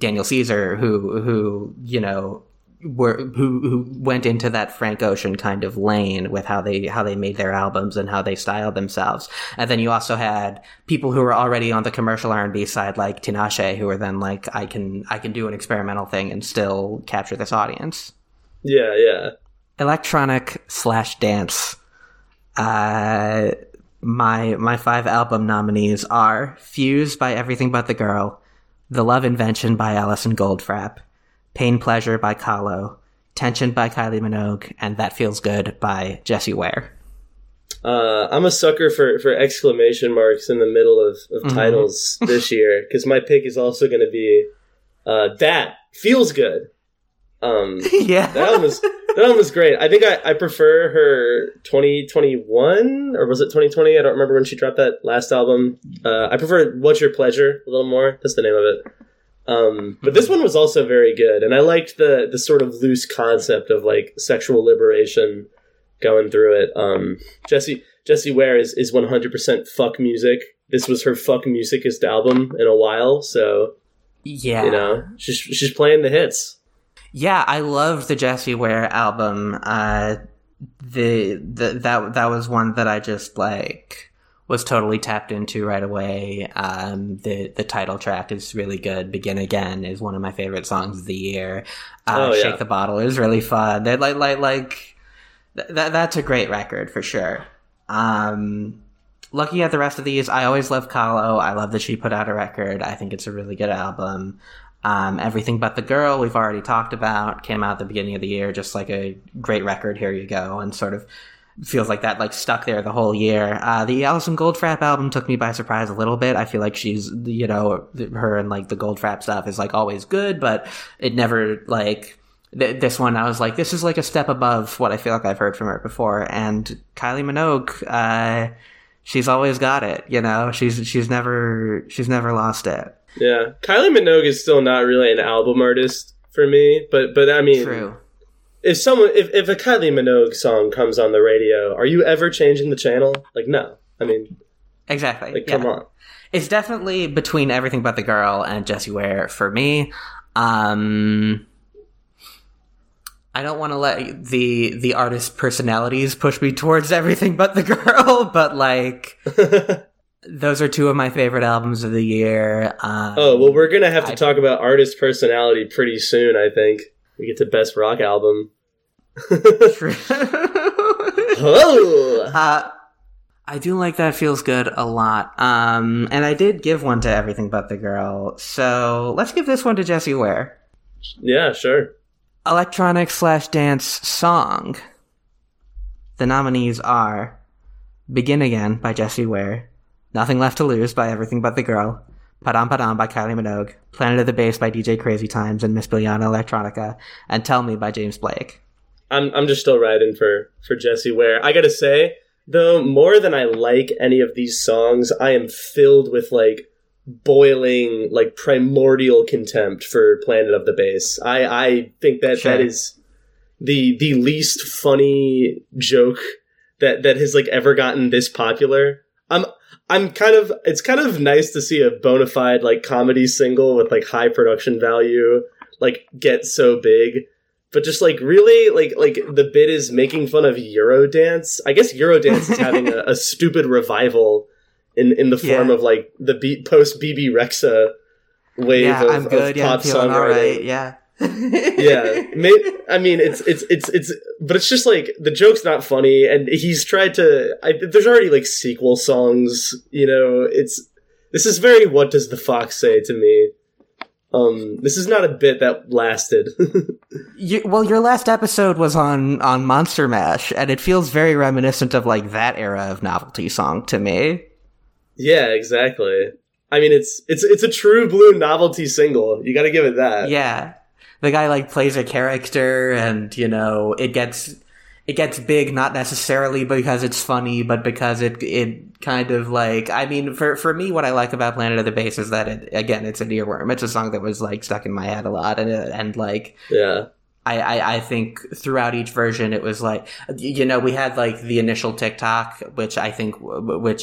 Daniel Caesar who, you know, who went into that Frank Ocean kind of lane with how they made their albums and how they styled themselves. And then you also had people who were already on the commercial R&B side, like Tina Shea, who were then like, I can do an experimental thing and still capture this audience. Yeah, yeah. Electronic / dance. My 5 album nominees are Fused by Everything But The Girl, The Love Invention by Alison Goldfrapp, Pain Pleasure by Kahlo, Tension by Kylie Minogue, and That Feels Good by Jessie Ware. I'm a sucker for exclamation marks in the middle of titles this year, because my pick is also going to be That Feels Good. Yeah. That one was great. I think I prefer her 2021, or was it 2020? I don't remember when she dropped that last album. I prefer What's Your Pleasure a little more. That's the name of it. But this one was also very good, and I liked the sort of loose concept of like sexual liberation going through it. Jessie Ware is 100% fuck music. This was her fuck musicist album in a while, so yeah, you know, she's playing the hits. Yeah, I loved the Jessie Ware album. That was one that I just like was totally tapped into right away. The title track is really good. Begin Again is one of my favorite songs of the year. Yeah. Shake the Bottle is really fun. They're that's a great record for sure. Looking at the rest of these, I always love Kahlo. I love that she put out a record. I think it's a really good album. Everything But The Girl, we've already talked about, came out at the beginning of the year, just like a great record, here you go, and sort of feels like that, like, stuck there the whole year. The Alison Goldfrapp album took me by surprise a little bit. I feel like she's, you know, her and, like, the Goldfrapp stuff is, like, always good, but it never, like, this one I was like, this is, like, a step above what I feel like I've heard from her before. And Kylie Minogue, she's always got it, you know? She's never lost it. Yeah. Kylie Minogue is still not really an album artist for me, but I mean... True. If a Kylie Minogue song comes on the radio, are you ever changing the channel? Like, no. I mean, exactly. Like, yeah. Come on. It's definitely between Everything But The Girl and Jessie Ware for me. I don't want to let the artist personalities push me towards Everything But The Girl, but like those are two of my favorite albums of the year. Well, we're gonna have to talk about artist personality pretty soon. I think we get to best rock album. True. Oh. I do like That Feels Good a lot. And I did give one to Everything But The Girl. So let's give this one to Jesse Ware. Yeah, sure. Electronic/dance song. The nominees are Begin Again by Jesse Ware, Nothing Left to Lose by Everything But The Girl, Padam Padam by Kylie Minogue, Planet of the Bass by DJ Crazy Times and Miss Billiana Electronica, and Tell Me by James Blake. I'm just still riding for Jesse Ware. I gotta say, though, more than I like any of these songs, I am filled with, like, boiling, like, primordial contempt for Planet of the Bass. I think that that is the least funny joke that has, like, ever gotten this popular. It's kind of nice to see a bona fide, like, comedy single with, like, high production value, like, get so big. But just, like, really, like the bit is making fun of Eurodance. I guess Eurodance is having a stupid revival in the form of, like, the post-BB Rexha wave of pop songwriting. Yeah, I'm good. Yeah, I'm feeling all right. Yeah. Yeah. I mean, it's but it's just, like, the joke's not funny. And he's tried to... there's already, like, sequel songs, you know. This is very What Does the Fox Say to me. This is not a bit that lasted. Your last episode was on Monster Mash, and it feels very reminiscent of, like, that era of novelty song to me. Yeah, exactly. I mean, it's a true blue novelty single. You gotta give it that. Yeah. The guy, like, plays a character, and, you know, it gets big not necessarily because it's funny, but because it kind of, like... I mean, for me, what I like about Planet of the Bass is that, it's an earworm. It's a song that was, like, stuck in my head a lot. And like... Yeah. I think throughout each version, it was like... You know, we had, like, the initial TikTok, which,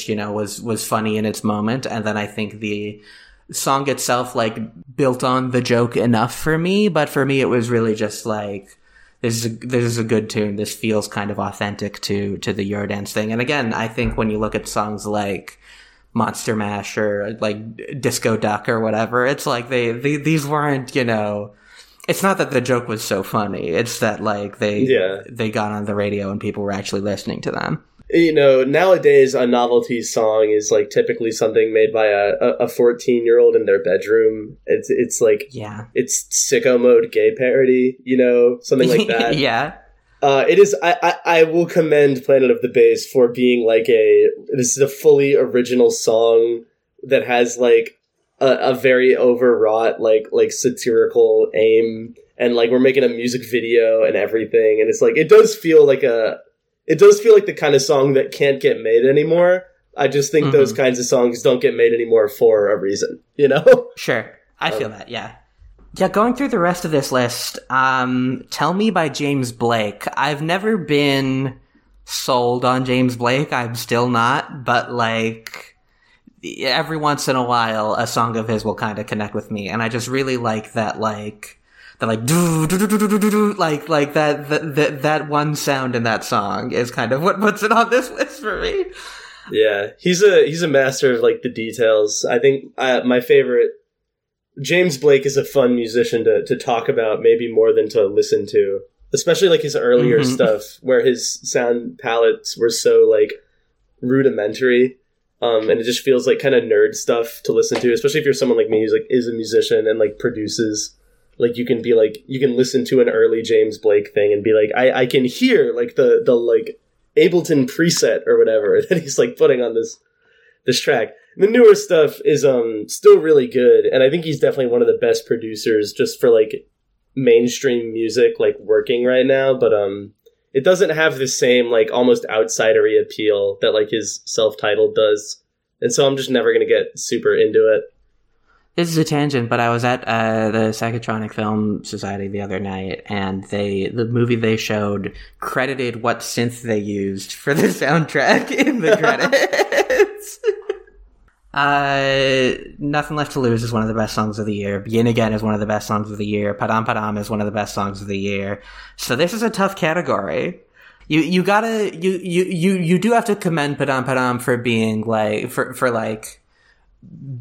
you know, was funny in its moment. And then I think the song itself, like, built on the joke enough for me. But for me, it was really just, like... This is a good tune. This feels kind of authentic to the Eurodance thing. And again, I think when you look at songs like Monster Mash or like Disco Duck or whatever, it's like these weren't, you know, it's not that the joke was so funny. It's that like they got on the radio and people were actually listening to them. You know, nowadays a novelty song is like typically something made by a 14-year-old in their bedroom. It's like, yeah, it's sicko mode gay parody, you know, something like that. Yeah. It is. I will commend Planet of the Bass for being like this is a fully original song that has like a very overwrought, like satirical aim. And like, we're making a music video and everything. And it's like, it does feel like It does feel like the kind of song that can't get made anymore. I just think those kinds of songs don't get made anymore for a reason, you know? Sure. I feel that, yeah. Yeah, going through the rest of this list, Tell Me by James Blake. I've never been sold on James Blake. I'm still not. But, like, every once in a while, a song of his will kind of connect with me. And I just really like that, like... They're like, doo, doo, doo, doo, doo, doo, doo, like that one sound in that song is kind of what puts it on this list for me. Yeah, he's a master of like the details. I think my favorite James Blake is a fun musician to talk about, maybe more than to listen to, especially like his earlier stuff where his sound palettes were so like rudimentary. And it just feels like kind of nerd stuff to listen to, especially if you're someone like me who's like is a musician and like produces. Like, you can be, like, you can listen to an early James Blake thing and be, like, I can hear, like, the like, Ableton preset or whatever that he's, like, putting on this track. The newer stuff is still really good, and I think he's definitely one of the best producers just for, like, mainstream music, like, working right now, but it doesn't have the same, like, almost outsider-y appeal that, like, his self-titled does, and so I'm just never gonna get super into it. This is a tangent, but I was at the Psychotronic Film Society the other night, and the movie they showed credited what synth they used for the soundtrack in the credits. Nothing Left to Lose is one of the best songs of the year. Begin Again is one of the best songs of the year. Padam Padam is one of the best songs of the year. So this is a tough category. You do have to commend Padam Padam for being like, for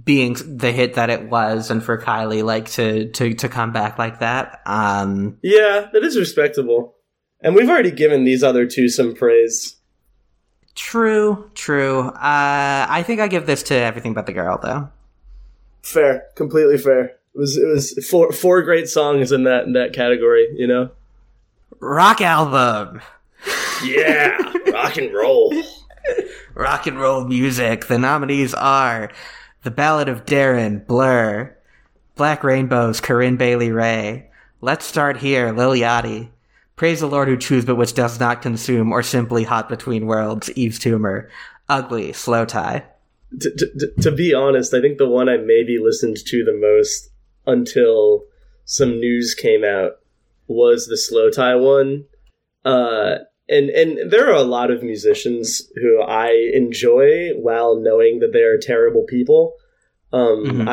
being the hit that it was, and for Kylie like to come back like that. Yeah, that is respectable. And we've already given these other two some praise. True. I think I give this to Everything But The Girl, though. Fair, completely fair. It was four great songs in that category, you know. Rock album. Yeah, rock and roll. Rock and roll music. The nominees are The Ballad of Darren, Blur; Black Rainbows, Corinne Bailey Rae; Let's Start Here, Lil Yachty; Praise the Lord Who Chews But Which Does Not Consume; or simply Hot Between Worlds, Eve's Tumor. Ugly, Slow Tie. To be honest, I think the one I maybe listened to the most until some news came out was the Slow Tie one. And there are a lot of musicians who I enjoy while knowing that they are terrible people. Mm-hmm.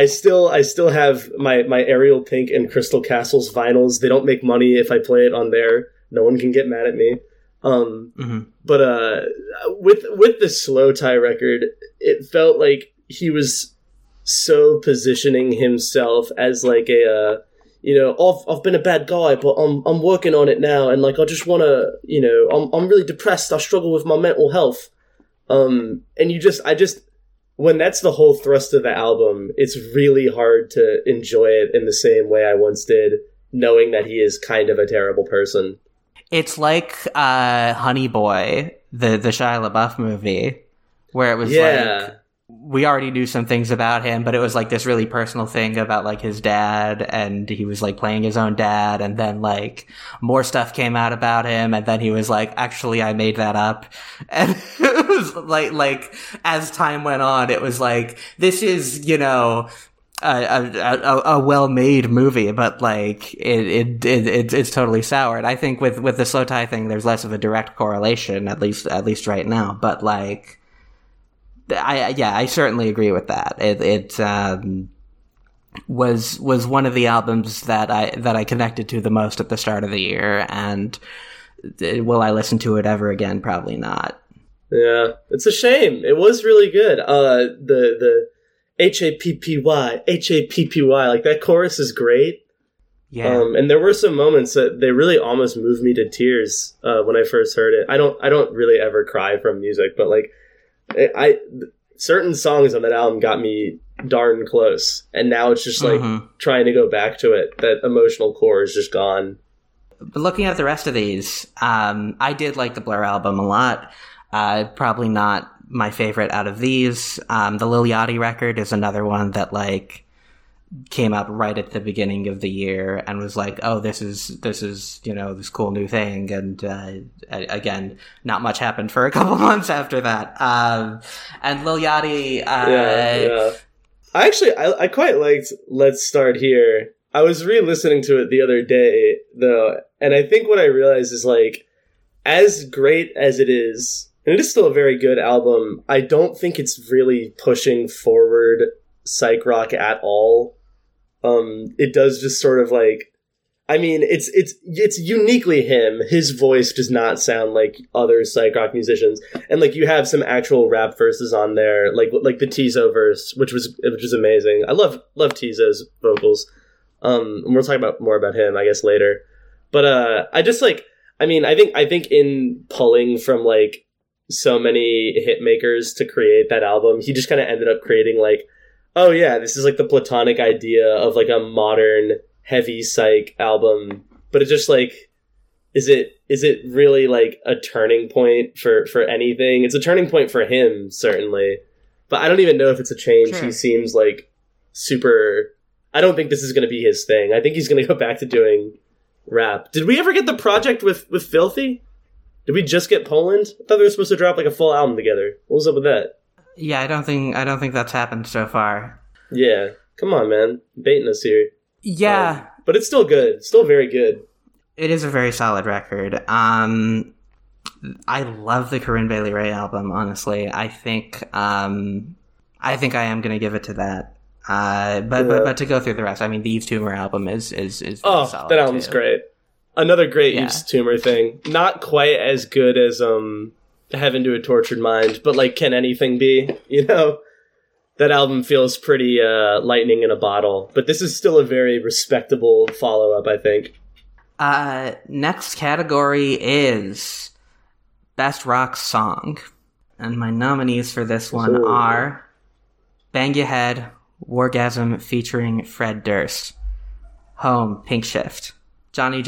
I still have my Ariel Pink and Crystal Castles vinyls. They don't make money if I play it on there. No one can get mad at me. Mm-hmm. But with the Slow Tie record, it felt like he was so positioning himself as like a I've been a bad guy, but I'm working on it now, and like I just want to, I'm really depressed. I struggle with my mental health, and when that's the whole thrust of the album, it's really hard to enjoy it in the same way I once did, knowing that he is kind of a terrible person. It's like Honey Boy, the Shia LaBeouf movie, where it was like, we already knew some things about him, but it was like this really personal thing about like his dad, and he was like playing his own dad, and then like more stuff came out about him, and then he was like, actually I made that up. And it was like as time went on, it was like, this is, a well-made movie, but like it's totally soured. I think with the Slow Tie thing, there's less of a direct correlation, at least right now, but like, I certainly agree with that. It was one of the albums that I connected to the most at the start of the year, and will I listen to it ever again? Probably not. Yeah, it's a shame. It was really good. The H-A-P-P-Y, like that chorus is great. Yeah, and there were some moments that they really almost moved me to tears when I first heard it. I don't really ever cry from music, but like, certain songs on that album got me darn close, and now it's just like trying to go back to it. That emotional core is just gone. But looking at the rest of these, I did like the Blur album a lot. Probably not my favorite out of these. The Lil Yachty record is another one that like came up right at the beginning of the year and was like, oh, this is this cool new thing, and again, not much happened for a couple months after that. And Lil Yachty, yeah. I quite liked Let's Start Here. I was re-listening to it the other day though, and I think what I realized is like, as great as it is, and it is still a very good album, I don't think it's really pushing forward psych rock at all. It does just sort of like, I mean, it's uniquely him. His voice does not sound like other psych rock musicians, and like you have some actual rap verses on there, like the Teezo verse, which was amazing. I love Teezo's vocals. And we'll talk about more about him, I guess, later. But I just like, I mean, I think in pulling from like so many hit makers to create that album, he just kind of ended up creating like, oh yeah, this is like the platonic idea of like a modern heavy psych album, but it's just like, is it really like a turning point for anything? It's a turning point for him, certainly, but I don't even know if it's a change. Sure. He seems like super, I don't think this is going to be his thing. I think he's going to go back to doing rap. Did we ever get the project with Filthy? Did we just get Poland? I thought they were supposed to drop like a full album together. What was up with that? Yeah, I don't think that's happened so far. Yeah, come on, man, baiting us here. Yeah, but it's still good. It's still very good. It is a very solid record. I love the Corinne Bailey Rae album, honestly. I think I am going to give it to that. But to go through the rest, I mean, the Eve Tumor album is really solid. That album's great. Another great Eve Tumor thing. Not quite as good as Heaven to a Tortured Mind, but like, can anything be? You know, that album feels pretty lightning in a bottle. But this is still a very respectable follow up, I think. Next category is Best Rock Song, and my nominees for this one are "Bang Your Head," Wargasm featuring Fred Durst, Home, Pink Shift, Johnny,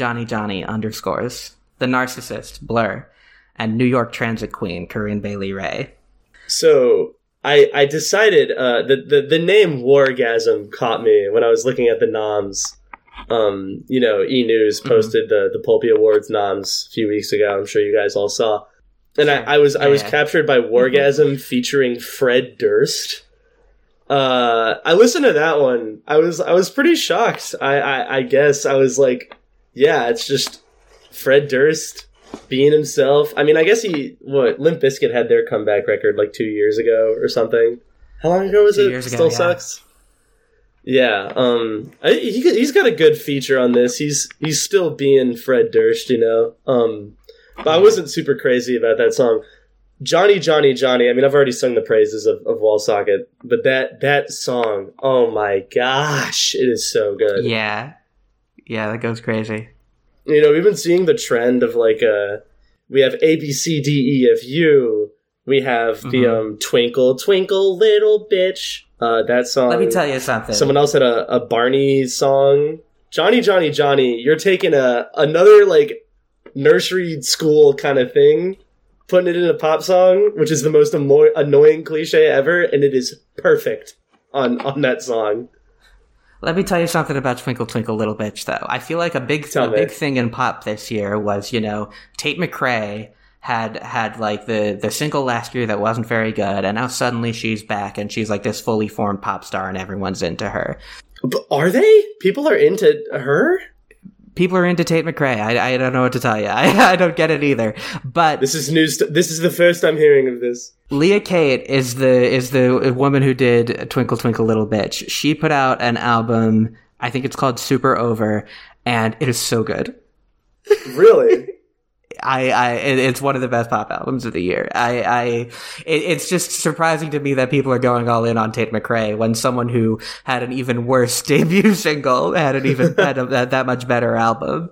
Underscores, The Narcissist, Blur, and New York Transit Queen, Corinne Bailey Rae. So I decided the name Wargasm caught me when I was looking at the noms. E-News posted the Pulpy Awards noms a few weeks ago. I'm sure you guys all saw. And sure. I was captured by Wargasm featuring Fred Durst. I listened to that one. I was pretty shocked. I guess I was like, yeah, it's just Fred Durst being himself. I mean, I guess Limp Bizkit had their comeback record like 2 years ago or something. How long ago was it? Still sucks. Yeah. He's got a good feature on this. He's still being Fred Durst, you know. But I wasn't super crazy about that song. Johnny. I mean, I've already sung the praises of Wall Socket, but that song, oh my gosh, it is so good. Yeah, that goes crazy. You know, we've been seeing the trend of like, we have A, B, C, D, E, F, U. We have the Twinkle, Twinkle, Little Bitch. That song. Let me tell you something. Someone else had a Barney song. Johnny, you're taking another like nursery school kind of thing, putting it in a pop song, which is the most annoying cliche ever, and it is perfect on that song. Let me tell you something about Twinkle Twinkle Little Bitch, though. I feel like a big thing in pop this year was, you know, Tate McRae had like the single last year that wasn't very good, and now suddenly she's back and she's like this fully formed pop star and everyone's into her. But are they? People are into her? People are into Tate McRae. I don't know what to tell you. I don't get it either. But this is news. This is the first I'm hearing of this. Leah Kate is the woman who did Twinkle Twinkle Little Bitch. She put out an album. I think it's called Super Over, and it is so good. Really? It's one of the best pop albums of the year. It's just surprising to me that people are going all in on Tate McRae when someone who had an even worse debut single had that much better album.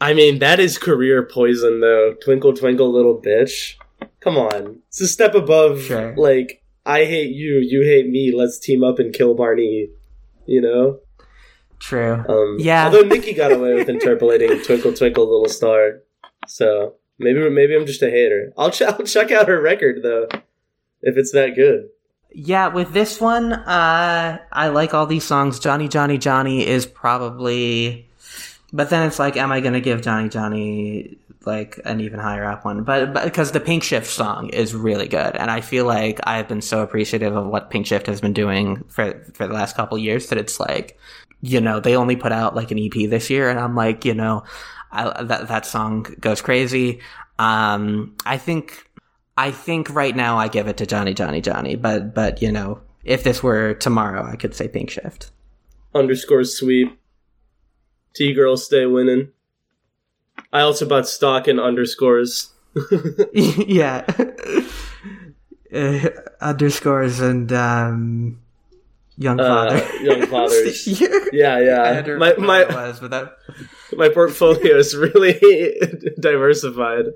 I mean, that is career poison, though. Twinkle Twinkle Little Bitch. Come on, it's a step above. Sure. Like, I hate you, you hate me. Let's team up and kill Barney. You know. True. Yeah. Although Nicki got away with interpolating Twinkle Twinkle Little Star. So maybe I'm just a hater. I'll check out her record, though, if it's that good. Yeah, with this one, I like all these songs. Johnny is probably, but then it's like, am I going to give Johnny like an even higher up one? But because the Pink Shift song is really good, and I feel like I've been so appreciative of what Pink Shift has been doing for the last couple years that it's like, you know, they only put out like an EP this year, and I'm like, you know. That song goes crazy. I think right now I give it to Johnny, but you know, if this were tomorrow, I could say Pink Shift. Underscores sweep. T-Girls stay winning. I also bought stock in Underscores. Yeah. Underscores and, Young Father. Young Fathers. Yeah. I don't remember what it was, but that... My portfolio is really diversified.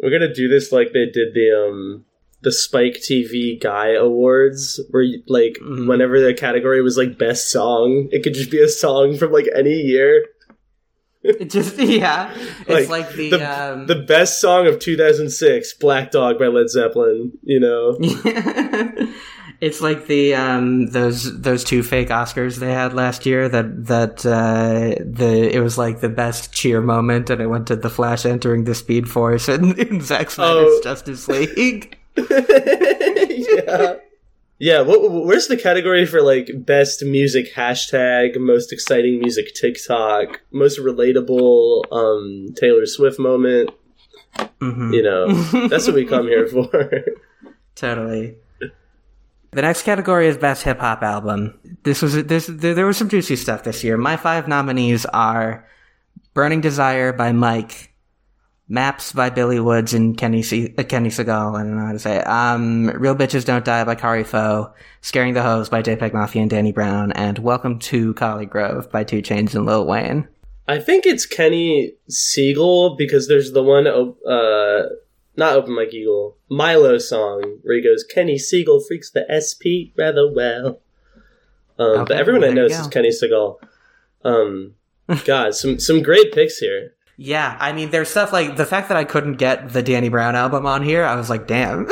We're going to do this like they did the Spike TV Guy Awards, where like whenever their category was like best song, it could just be a song from like any year. It just, yeah. It's like the best song of 2006, Black Dog by Led Zeppelin, you know. It's like the those two fake Oscars they had last year that it was like the best cheer moment, and it went to The Flash entering the Speed Force in Zack Snyder's Justice League. Yeah. Where's the category for like best music hashtag, most exciting music TikTok, most relatable Taylor Swift moment? Mm-hmm. You know, that's what we come here for. Totally. The next category is Best Hip Hop Album. There was some juicy stuff this year. My five nominees are Burning Desire by Mike, Maps by Billy Woods and Kenny Segal, I don't know how to say it. Real Bitches Don't Die by Kari Faux, Scaring the Hoes by JPEGMAFIA and Danny Brown, and Welcome to Collie Grove by 2 Chainz and Lil Wayne. I think it's Kenny Segal because there's the one, not Open Mike Eagle, Milo song where he goes, Kenny Segal freaks the SP rather well. Okay, but everyone I know is Kenny Segal. God, some great picks here. Yeah, I mean, there's stuff like the fact that I couldn't get the Danny Brown album on here, I was like, damn.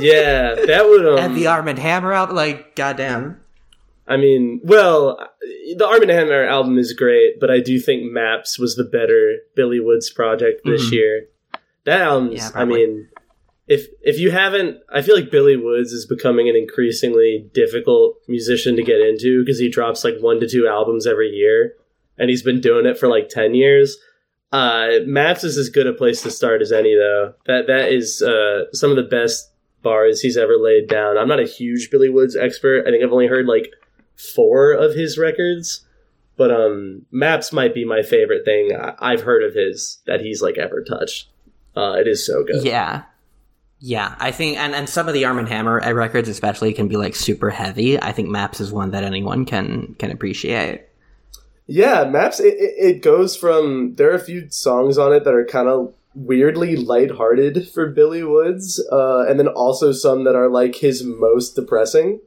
Yeah, that would... And the Arm & Hammer album, like, goddamn. I mean, well, the Arm & Hammer album is great, but I do think Maps was the better Billy Woods project this year. That album's, yeah, I mean, if you haven't... I feel like Billy Woods is becoming an increasingly difficult musician to get into because he drops, like, 1 to 2 albums every year, and he's been doing it for, like, 10 years. Maps is as good a place to start as any, though. That is some of the best bars he's ever laid down. I'm not a huge Billy Woods expert. I think I've only heard like 4 of his records, but Maps might be my favorite thing I've heard of his that he's like ever touched. It is so good. Yeah, I think, and some of the Arm & Hammer records especially can be like super heavy. I think Maps is one that anyone can appreciate. Yeah, Maps, it goes from... There are a few songs on it that are kind of weirdly lighthearted for Billy Woods, and then also some that are, like, his most depressing.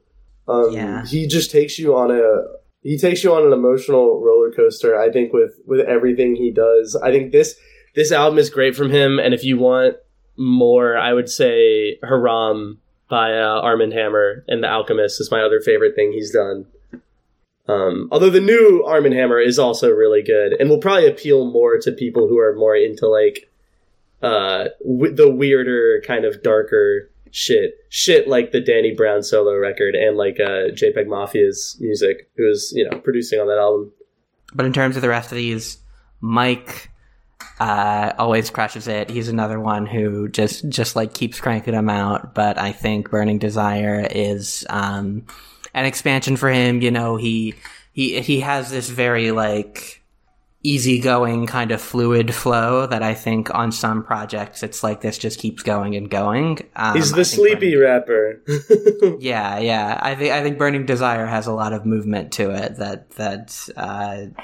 He just takes you on a... He takes you on an emotional roller coaster, I think, with everything he does. I think this album is great from him, and if you want more, I would say Haram by Arm & Hammer and The Alchemist is my other favorite thing he's done. Although the new Arm & Hammer is also really good and will probably appeal more to people who are more into like the weirder kind of darker shit like the Danny Brown solo record and like JPEGMAFIA's music, who is, you know, producing on that album. But in terms of the rest of these, Mike always crushes it. He's another one who just like keeps cranking them out. But I think Burning Desire is an expansion for him. You know, he has this very like easygoing kind of fluid flow that I think on some projects it's like this just keeps going and going. He's the sleepy rapper. Yeah. I think Burning Desire has a lot of movement to it that. I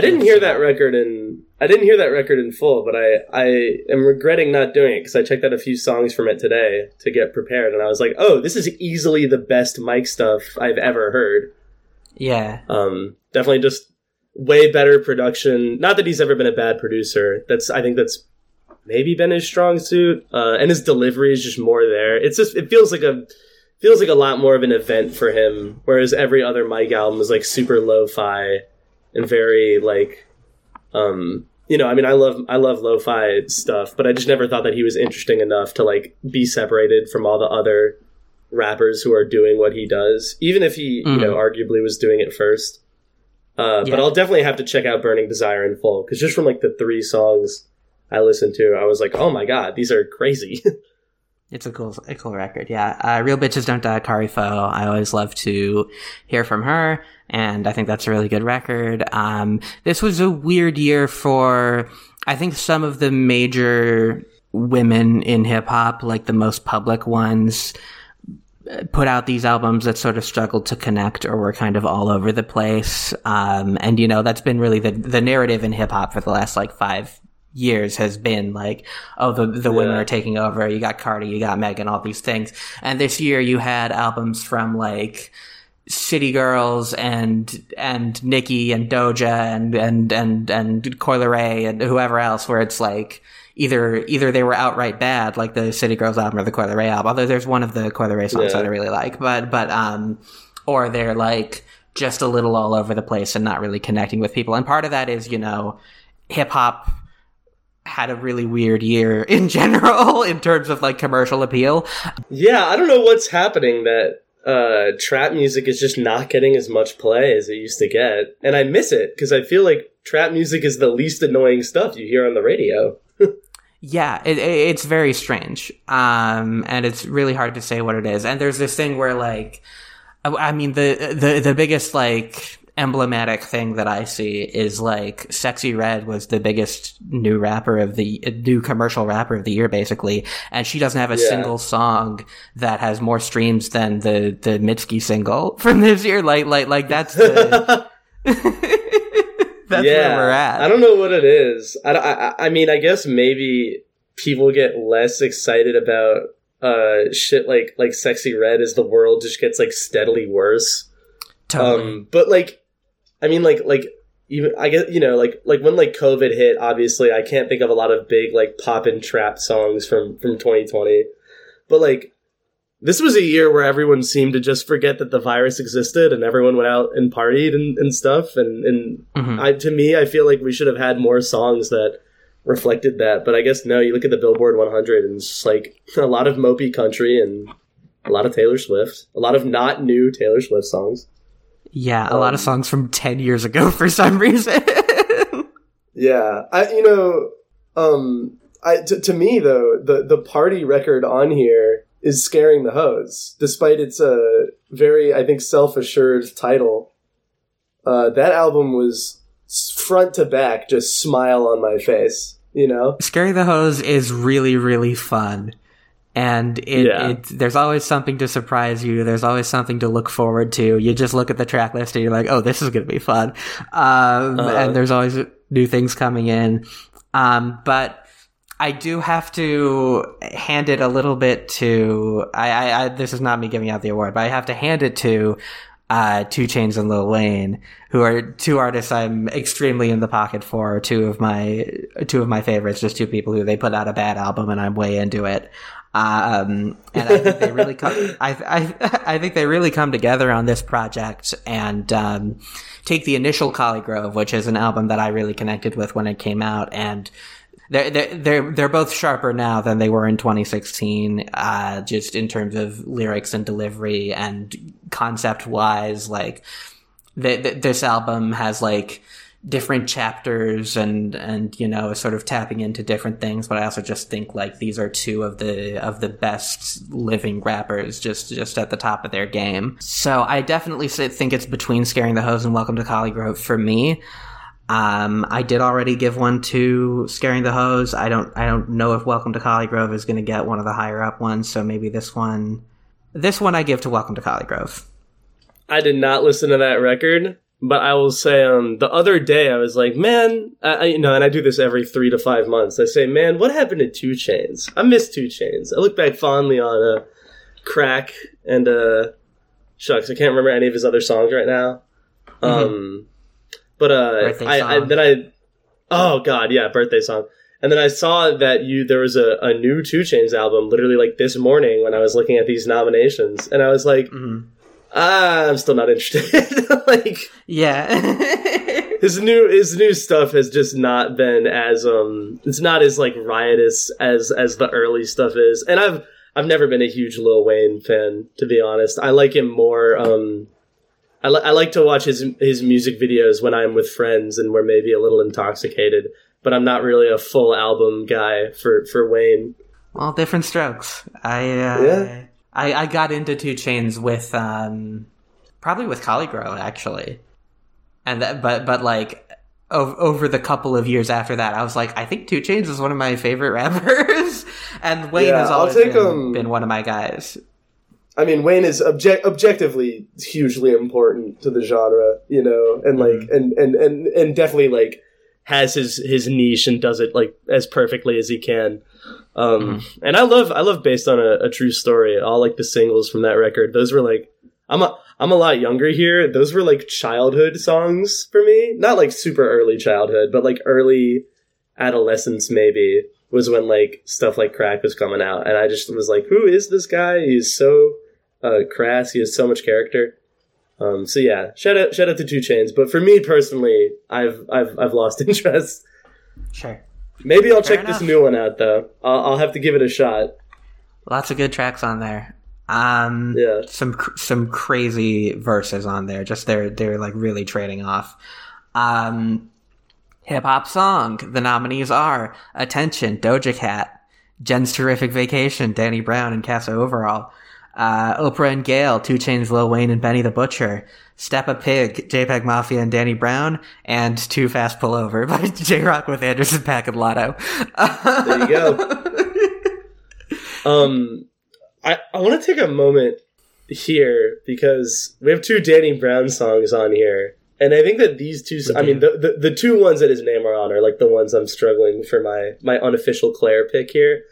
didn't hear that record in full, but I am regretting not doing it because I checked out a few songs from it today to get prepared, and I was like, oh, this is easily the best Mike stuff I've ever heard. Yeah. Definitely just way better production. Not that he's ever been a bad producer. I think that's maybe been his strong suit, and his delivery is just more there. It's just, it feels like a... lot more of an event for him, whereas every other Mike album is like super lo-fi and very like, you know, I mean, I love lo-fi stuff, but I just never thought that he was interesting enough to like be separated from all the other rappers who are doing what he does, even if he, you know, arguably was doing it first. But I'll definitely have to check out Burning Desire in full, because just from like the 3 songs I listened to, I was like, oh my God, these are crazy. It's a cool record, yeah. Real Bitches Don't Die, Kari Faux. I always love to hear from her, and I think that's a really good record. This was a weird year for, I think, some of the major women in hip-hop, like the most public ones, put out these albums that sort of struggled to connect or were kind of all over the place. And, you know, that's been really the narrative in hip-hop for the last, like, 5 years has been like, oh, the women are taking over. You got Cardi, you got Megan, all these things. And this year you had albums from like City Girls and Nicki and Doja and Coi Leray and whoever else, where it's like either they were outright bad, like the City Girls album or the Coi Leray album. Although there's one of the Coi Leray songs that I really like, but or they're like just a little all over the place and not really connecting with people. And part of that is, you know, hip hop had a really weird year in general in terms of like commercial appeal. Yeah, I don't know what's happening that trap music is just not getting as much play as it used to get, and I miss it because I feel like trap music is the least annoying stuff you hear on the radio. Yeah, it's very strange. And it's really hard to say what it is. And there's this thing where, like, I mean, the biggest, like, emblematic thing that I see is, like, Sexy Red was the biggest new commercial rapper of the year, basically, and she doesn't have a single song that has more streams than the Mitski single from this year. Like that's the where we're at. I don't know what it is. I mean, I guess maybe people get less excited about shit like Sexy Red as the world just gets, like, steadily worse. Totally. But, like, I mean, like even, I guess, you know, like when, like, COVID hit, obviously I can't think of a lot of big, like, pop and trap songs from 2020, but, like, this was a year where everyone seemed to just forget that the virus existed, and everyone went out and partied and stuff. And mm-hmm. To me, I feel like we should have had more songs that reflected that, but I guess no, you look at the Billboard 100 and it's just, like, a lot of mopey country and a lot of Taylor Swift, a lot of not new Taylor Swift songs. Yeah, a lot of songs from 10 years ago for some reason. Yeah, to me, though, the party record on here is Scaring the Hoes, despite its very, I think, self-assured title. That album was front to back, just smile on my face, you know? Scaring the Hoes is really, really fun. And there's always something to surprise you. There's always something to look forward to. You just look at the track list and you're like, oh, this is going to be fun. And there's always new things coming in. But I do have to hand it a little bit to, this is not me giving out the award, but I have to hand it to 2 Chainz and Lil Wayne, who are two artists I'm extremely in the pocket for, two of my favorites, just two people who they put out a bad album and I'm way into it. And I think they really come together on this project and take the initial Collygrove, which is an album that I really connected with when it came out, and they're both sharper now than they were in 2016, just in terms of lyrics and delivery and concept wise. Like this album has, like, different chapters and you know, sort of tapping into different things, but I also just think, like, these are two of the best living rappers just at the top of their game. So I definitely think it's between Scaring the Hoes and Welcome to Collygrove for me. I did already give one to Scaring the Hoes. I don't know if Welcome to Collygrove is going to get one of the higher up ones, so maybe this one I give to Welcome to Collygrove. I did not listen to that record. But I will say, the other day I was like, man, and I do this every 3 to 5 months. I say, man, what happened to 2 Chainz? I miss 2 Chainz. I look back fondly on Crack and shucks, I can't remember any of his other songs right now. Mm-hmm. But birthday song. And then I saw that there was a new 2 Chainz album literally, like, this morning when I was looking at these nominations, and I was like. Mm-hmm. I'm still not interested. His new stuff has just not been as it's not as, like, riotous as the early stuff is. And I've never been a huge Lil Wayne fan, to be honest. I like him more. I like to watch his music videos when I'm with friends and we're maybe a little intoxicated. But I'm not really a full album guy for Wayne. All different strokes. I got into 2 Chainz with probably with Collygrove, actually, and that, but like over the couple of years after that, I was like, I think 2 Chainz is one of my favorite rappers, and Wayne has always been one of my guys. I mean, Wayne is objectively hugely important to the genre, you know, and like mm-hmm. and definitely, like, has his niche and does it, like, as perfectly as he can. And I love Based on a True Story. All, like, the singles from that record. Those were, like, I'm a lot younger here. Those were, like, childhood songs for me. Not, like, super early childhood, but, like, early adolescence maybe was when, like, stuff like Crack was coming out. And I just was like, who is this guy? He's so crass. He has so much character. So yeah, shout out to 2 Chainz. But for me personally, I've lost interest. Sure. Maybe I'll check this new one out, though. I'll have to give it a shot. Lots of good tracks on there. Some crazy verses on there. Just they're like really trading off. Hip-hop song. The nominees are Attention, Doja Cat, Jen's Terrific Vacation, Danny Brown and Casa Overall, Oprah and Gail, 2 Chainz, Lil Wayne and Benny the Butcher, Step a Pig, JPEGMAFIA and Danny Brown, and Too Fast Pull Over by J-Rock with Anderson .Paak and Lotto. There you go. I want to take a moment here because we have 2 Danny Brown songs on here. And I think that these two, I mean, the 2 ones that his name are on are like the ones I'm struggling for my unofficial Claire pick here.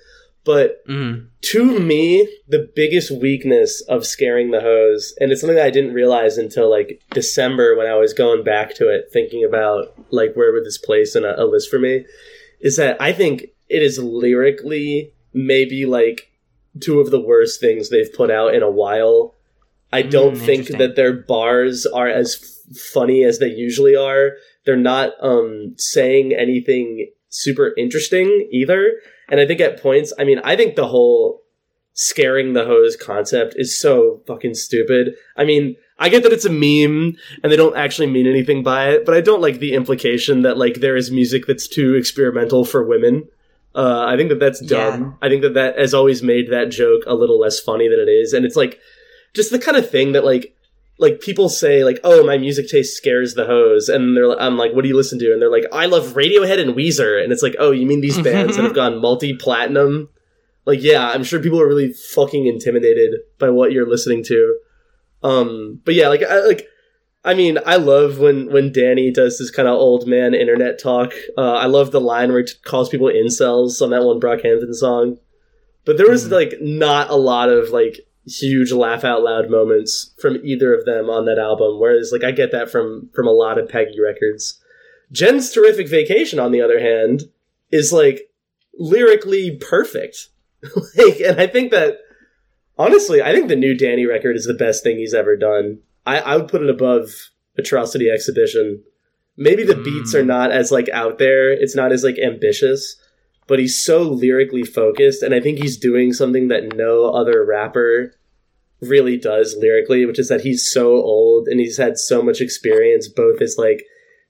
But to me, the biggest weakness of Scaring the Hoes, and it's something that I didn't realize until like December when I was going back to it, thinking about like where would this place in a list for me, is that I think it is lyrically maybe like 2 of the worst things they've put out in a while. I don't think that their bars are as funny as they usually are. They're not saying anything super interesting either. And I think at points, I mean, I think the whole Scaring the Hoes concept is so fucking stupid. I mean, I get that it's a meme and they don't actually mean anything by it, but I don't like the implication that like there is music that's too experimental for women. I think that that's dumb. Yeah. I think that that has always made that joke a little less funny than it is. And it's like just the kind of thing that like people say like, oh, my music taste scares the hoes. And they're like, I'm like, what do you listen to? And they're like, I love Radiohead and Weezer. And it's like, oh, you mean these bands that have gone multi-platinum? Like, yeah, I'm sure people are really fucking intimidated by what you're listening to. But yeah, I mean, I love when Danny does this kind of old man internet talk. I love the line where he calls people incels on that one Brockhampton song. But there was, like, not a lot of, like, huge laugh-out-loud moments from either of them on that album. Whereas, like, I get that from a lot of Peggy records. Jen's Terrific Vacation, on the other hand, is, like, lyrically perfect. Like, and I think that, honestly, I think the new Danny record is the best thing he's ever done. I would put it above Atrocity Exhibition. Maybe the beats are not as, like, out there. It's not as, like, ambitious. But he's so lyrically focused, and I think he's doing something that no other rapper really does lyrically, which is that he's so old and he's had so much experience, both as, like,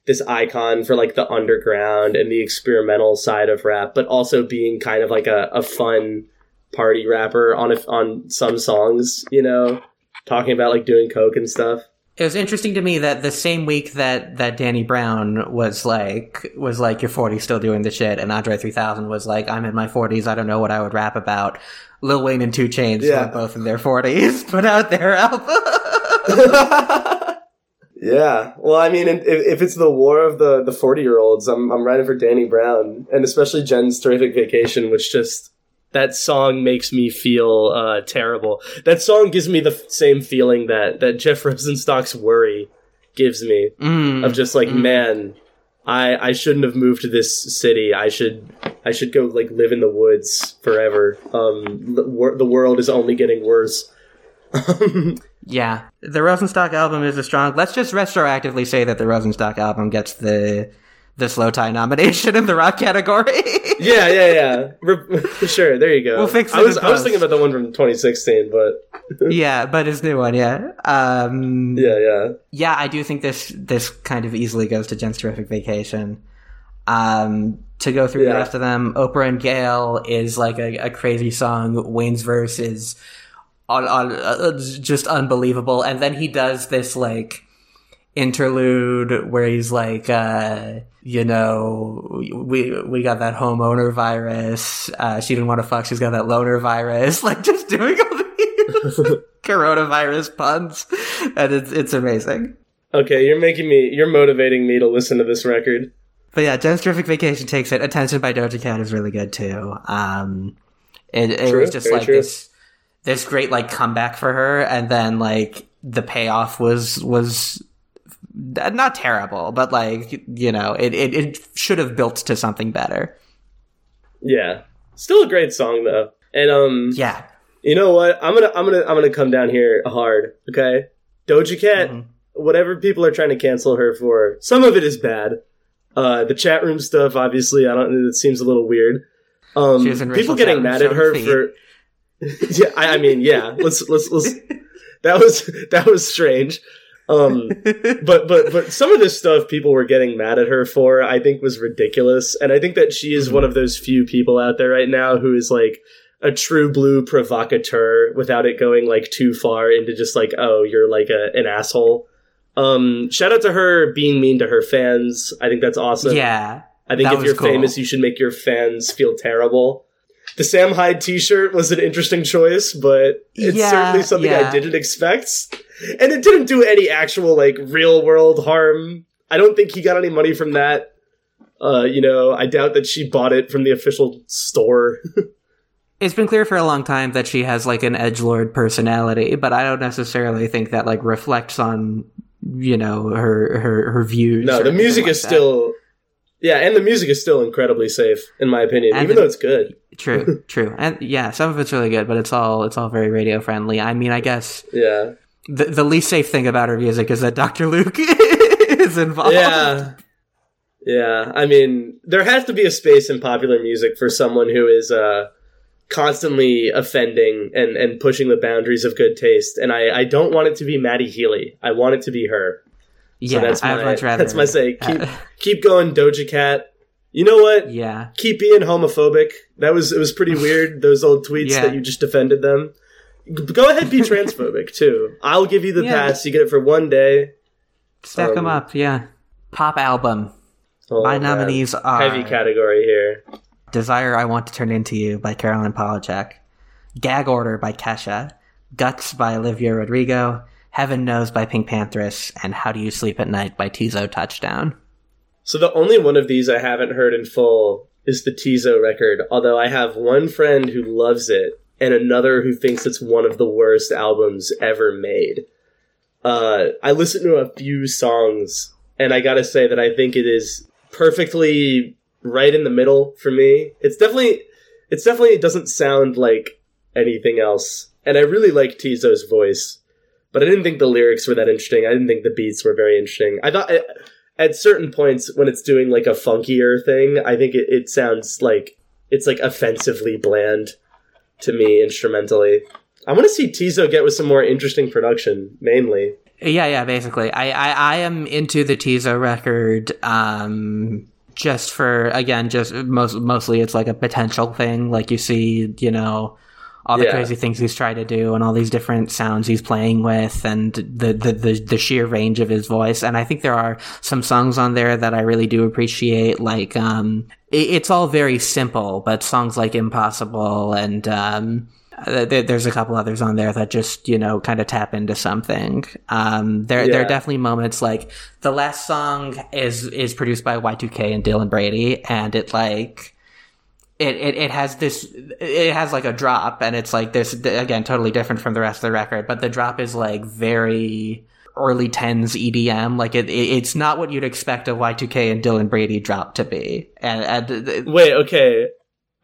this icon for, like, the underground and the experimental side of rap, but also being kind of, like, a fun party rapper on some songs, you know? Talking about, like, doing coke and stuff. It was interesting to me that the same week that Danny Brown was like, you're 40 still doing the shit, and Andre 3000 was like, I'm in my 40s, I don't know what I would rap about. Lil Wayne and 2 Chainz were both in their 40s, put out their album. Yeah. Well, I mean, if it's the war of the 40-year-olds, I'm riding for Danny Brown, and especially Jen's Terrific Vacation, which just... that song makes me feel terrible. That song gives me the same feeling that Jeff Rosenstock's Worry gives me. Of just like, man, I shouldn't have moved to this city. I should go like live in the woods forever. The world is only getting worse. Yeah. The Rosenstock album is a strong... Let's just retroactively say that the Rosenstock album gets the Slow Tie nomination in the rock category. Yeah. Sure, there you go. We'll fix it. I was thinking about the one from 2016, but... yeah, but his new one, yeah. Yeah, I do think this kind of easily goes to Jen's Terrific Vacation. To go through the rest of them, Oprah and Gail is like a crazy song. Wayne's verse is on just unbelievable. And then he does this, like... interlude where he's like, you know, we got that homeowner virus. She didn't want to fuck. She's got that loner virus. Like just doing all these coronavirus puns, and it's amazing. Okay, you're motivating me to listen to this record. But yeah, Jen's Terrific Vacation takes it. Attention by Doja Cat is really good too. It was just like true. This great like comeback for her, and then like the payoff was. Not terrible, but like, you know, it should have built to something better. Yeah, still a great song though. And yeah, you know what? I'm gonna come down here hard. Okay, Doja Cat, whatever people are trying to cancel her for, some of it is bad. The chat room stuff, obviously, I don't. It seems a little weird. People getting mad at her for. Yeah, I mean, yeah. Let's. That was strange. But some of this stuff people were getting mad at her for, I think was ridiculous. And I think that she is one of those few people out there right now who is like a true blue provocateur without it going like too far into just like, oh, you're like an asshole. Shout out to her being mean to her fans. I think that's awesome. Yeah. I think if you're cool. famous, you should make your fans feel terrible. The Sam Hyde t-shirt was an interesting choice, but it's certainly something I didn't expect. And it didn't do any actual, like, real-world harm. I don't think he got any money from that. You know, I doubt that she bought it from the official store. It's been clear for a long time that she has, like, an edgelord personality, but I don't necessarily think that, like, reflects on, you know, her views. No, the music is still... Yeah, and the music is still incredibly safe, in my opinion, and even though it's good. True. And yeah, some of it's really good, but it's all very radio friendly. I mean, I guess the least safe thing about her music is that Dr. Luke is involved. Yeah, I mean, there has to be a space in popular music for someone who is constantly offending and pushing the boundaries of good taste. And I don't want it to be Maddie Healy. I want it to be her. Yeah, so that's my say. Keep going, Doja Cat. You know what? Yeah. Keep being homophobic. It was pretty weird, those old tweets that you just defended them. Go ahead, be transphobic, too. I'll give you the pass. You get it for one day. Stack them up, yeah. Pop album. My nominees are... Heavy category here. Desire I Want to Turn Into You by Carolyn Polachek. Gag Order by Kesha. Guts by Olivia Rodrigo. Heaven Knows by Pink Panthers, and How Do You Sleep at Night by Teezo Touchdown. So the only one of these I haven't heard in full is the Teezo record, although I have one friend who loves it and another who thinks it's one of the worst albums ever made. I listened to a few songs, and I gotta say that I think it is perfectly right in the middle for me. It doesn't sound like anything else, and I really like Teezo's voice. But I didn't think the lyrics were that interesting. I didn't think the beats were very interesting. I thought at certain points when it's doing like a funkier thing, I think it sounds like it's like offensively bland to me instrumentally. I want to see Teezo get with some more interesting production, mainly. Yeah, basically. I am into the Teezo record just for, again, just mostly it's like a potential thing. Like you see, you know... all the crazy things he's tried to do and all these different sounds he's playing with and the sheer range of his voice. And I think there are some songs on there that I really do appreciate. Like, it's all very simple, but songs like Impossible and, there's a couple others on there that just, you know, kind of tap into something. There are definitely moments like the last song is produced by Y2K and Dylan Brady. And it like, It has like a drop, and it's like this, again, totally different from the rest of the record, but the drop is like very early 10s EDM. Like it's not what you'd expect a Y2K and Dylan Brady drop to be. And wait, okay.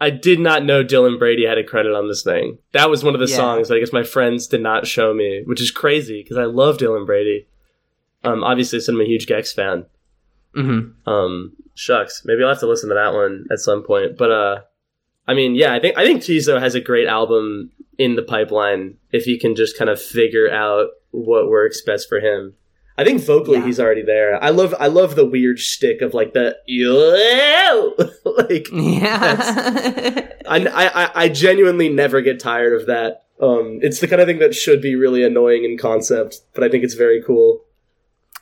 I did not know Dylan Brady had a credit on this thing. That was one of the songs that I guess my friends did not show me, which is crazy because I love Dylan Brady. Obviously, so I'm a huge Gex fan. Mm-hmm. Shucks. Maybe I'll have to listen to that one at some point. But I mean, yeah, I think Teezo has a great album in the pipeline if he can just kind of figure out what works best for him. I think vocally he's already there. I love the weird shtick of like the like I genuinely never get tired of that. It's the kind of thing that should be really annoying in concept, but I think it's very cool.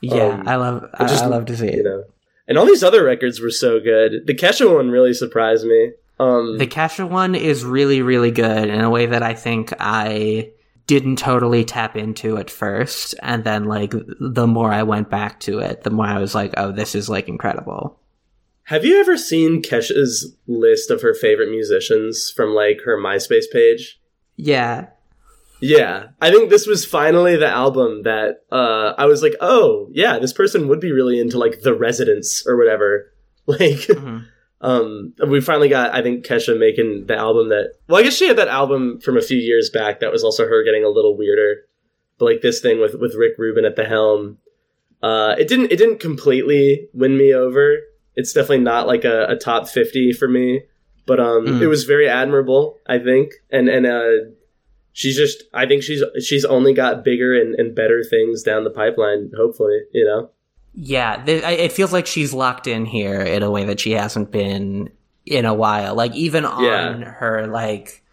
Yeah, I love to see it. You know. And all these other records were so good. The Kesha one really surprised me. The Kesha one is really, really good in a way that I think I didn't totally tap into at first. And then, like, the more I went back to it, the more I was like, oh, this is, like, incredible. Have you ever seen Kesha's list of her favorite musicians from, like, her MySpace page? Yeah. I think this was finally the album that I was like, oh, yeah, this person would be really into, like, The Residents or whatever. Like, we finally got, I think, Kesha making the album that... Well, I guess she had that album from a few years back that was also her getting a little weirder. But, like, this thing with Rick Rubin at the helm. It didn't completely win me over. It's definitely not, like, a top 50 for me. But it was very admirable, I think. And she's just, I think she's only got bigger and better things down the pipeline, hopefully, you know? Yeah, it feels like she's locked in here in a way that she hasn't been in a while. Like, even on her, like,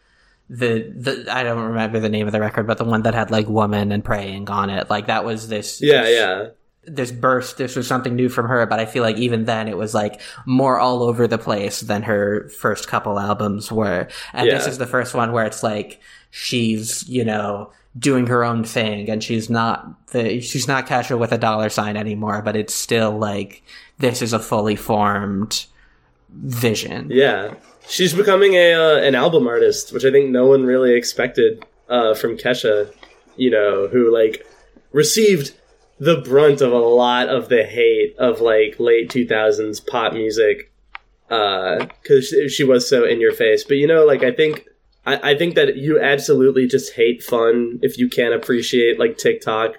the I don't remember the name of the record, but the one that had, like, Woman and Praying on it. Like, that was this... This burst, this was something new from her, but I feel like even then it was like more all over the place than her first couple albums were. And this is the first one where it's like she's, you know, doing her own thing, and she's not Kesha with a $ anymore, but it's still like this is a fully formed vision. Yeah, she's becoming an album artist, which I think no one really expected from Kesha, you know, who like received the brunt of a lot of the hate of like late 2000s pop music, because she was so in your face. But you know, like I think that you absolutely just hate fun if you can't appreciate like TikTok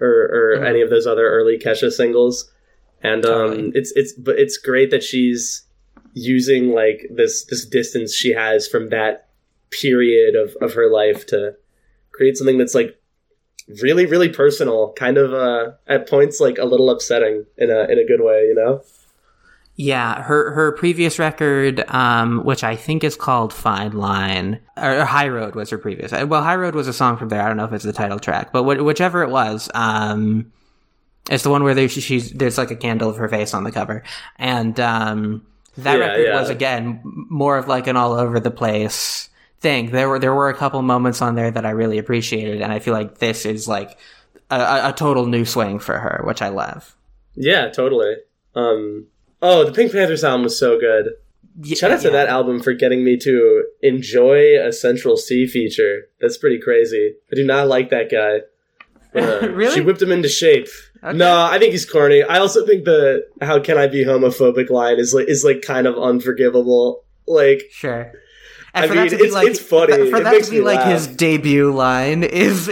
or any of those other early Kesha singles. And it's great that she's using like this distance she has from that period of her life to create something that's like really, really personal, kind of at points like a little upsetting in a good way, you know? Yeah, her previous record, which I think is called Fine Line, or High Road was her previous. Well, High Road was a song from there. I don't know if it's the title track, but whichever it was, it's the one where there's like a candle of her face on the cover. And that record was, again, more of like an all over the place thing. There were a couple moments on there that I really appreciated, and I feel like this is like a total new swing for her, which I love. Yeah, totally. The Pink Panther album was so good. Shout out to that album for getting me to enjoy a Central C feature. That's pretty crazy. I do not like that guy. Really? She whipped him into shape. Okay. No, I think he's corny. I also think the "How can I be homophobic" line is like kind of unforgivable. Like, sure. And for I mean, that to be it's, like, it's funny. For that to be like laugh. His debut line is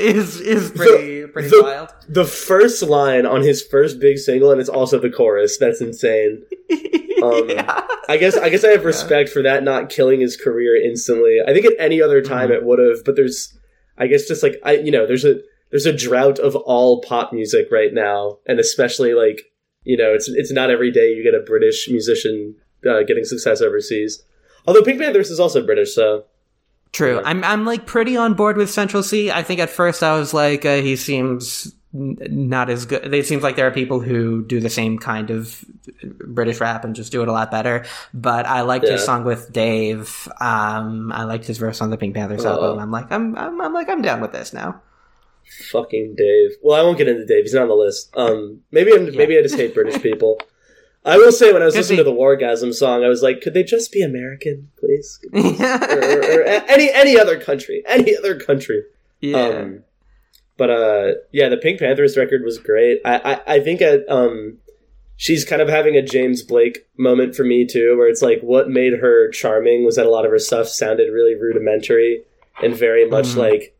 pretty wild. The first line on his first big single, and it's also the chorus. That's insane. I guess I have respect for that not killing his career instantly. I think at any other time it would have, but there's, I guess, just like there's a drought of all pop music right now, and especially like, you know, it's not every day you get a British musician getting success overseas. Although Pink Panthers is also British, so... True. I'm like, pretty on board with Central C. I think at first I was like, he seems not as good. It seems like there are people who do the same kind of British rap and just do it a lot better. But I liked his song with Dave. I liked his verse on the Pink Panthers album. I'm down with this now. Fucking Dave. Well, I won't get into Dave. He's not on the list. Maybe I just hate British people. I will say, when I was listening to the Wargasm song, I was like, could they just be American, please? or any other country. Yeah. The Pink Panthers record was great. I think she's kind of having a James Blake moment for me, too, where it's like what made her charming was that a lot of her stuff sounded really rudimentary and very much like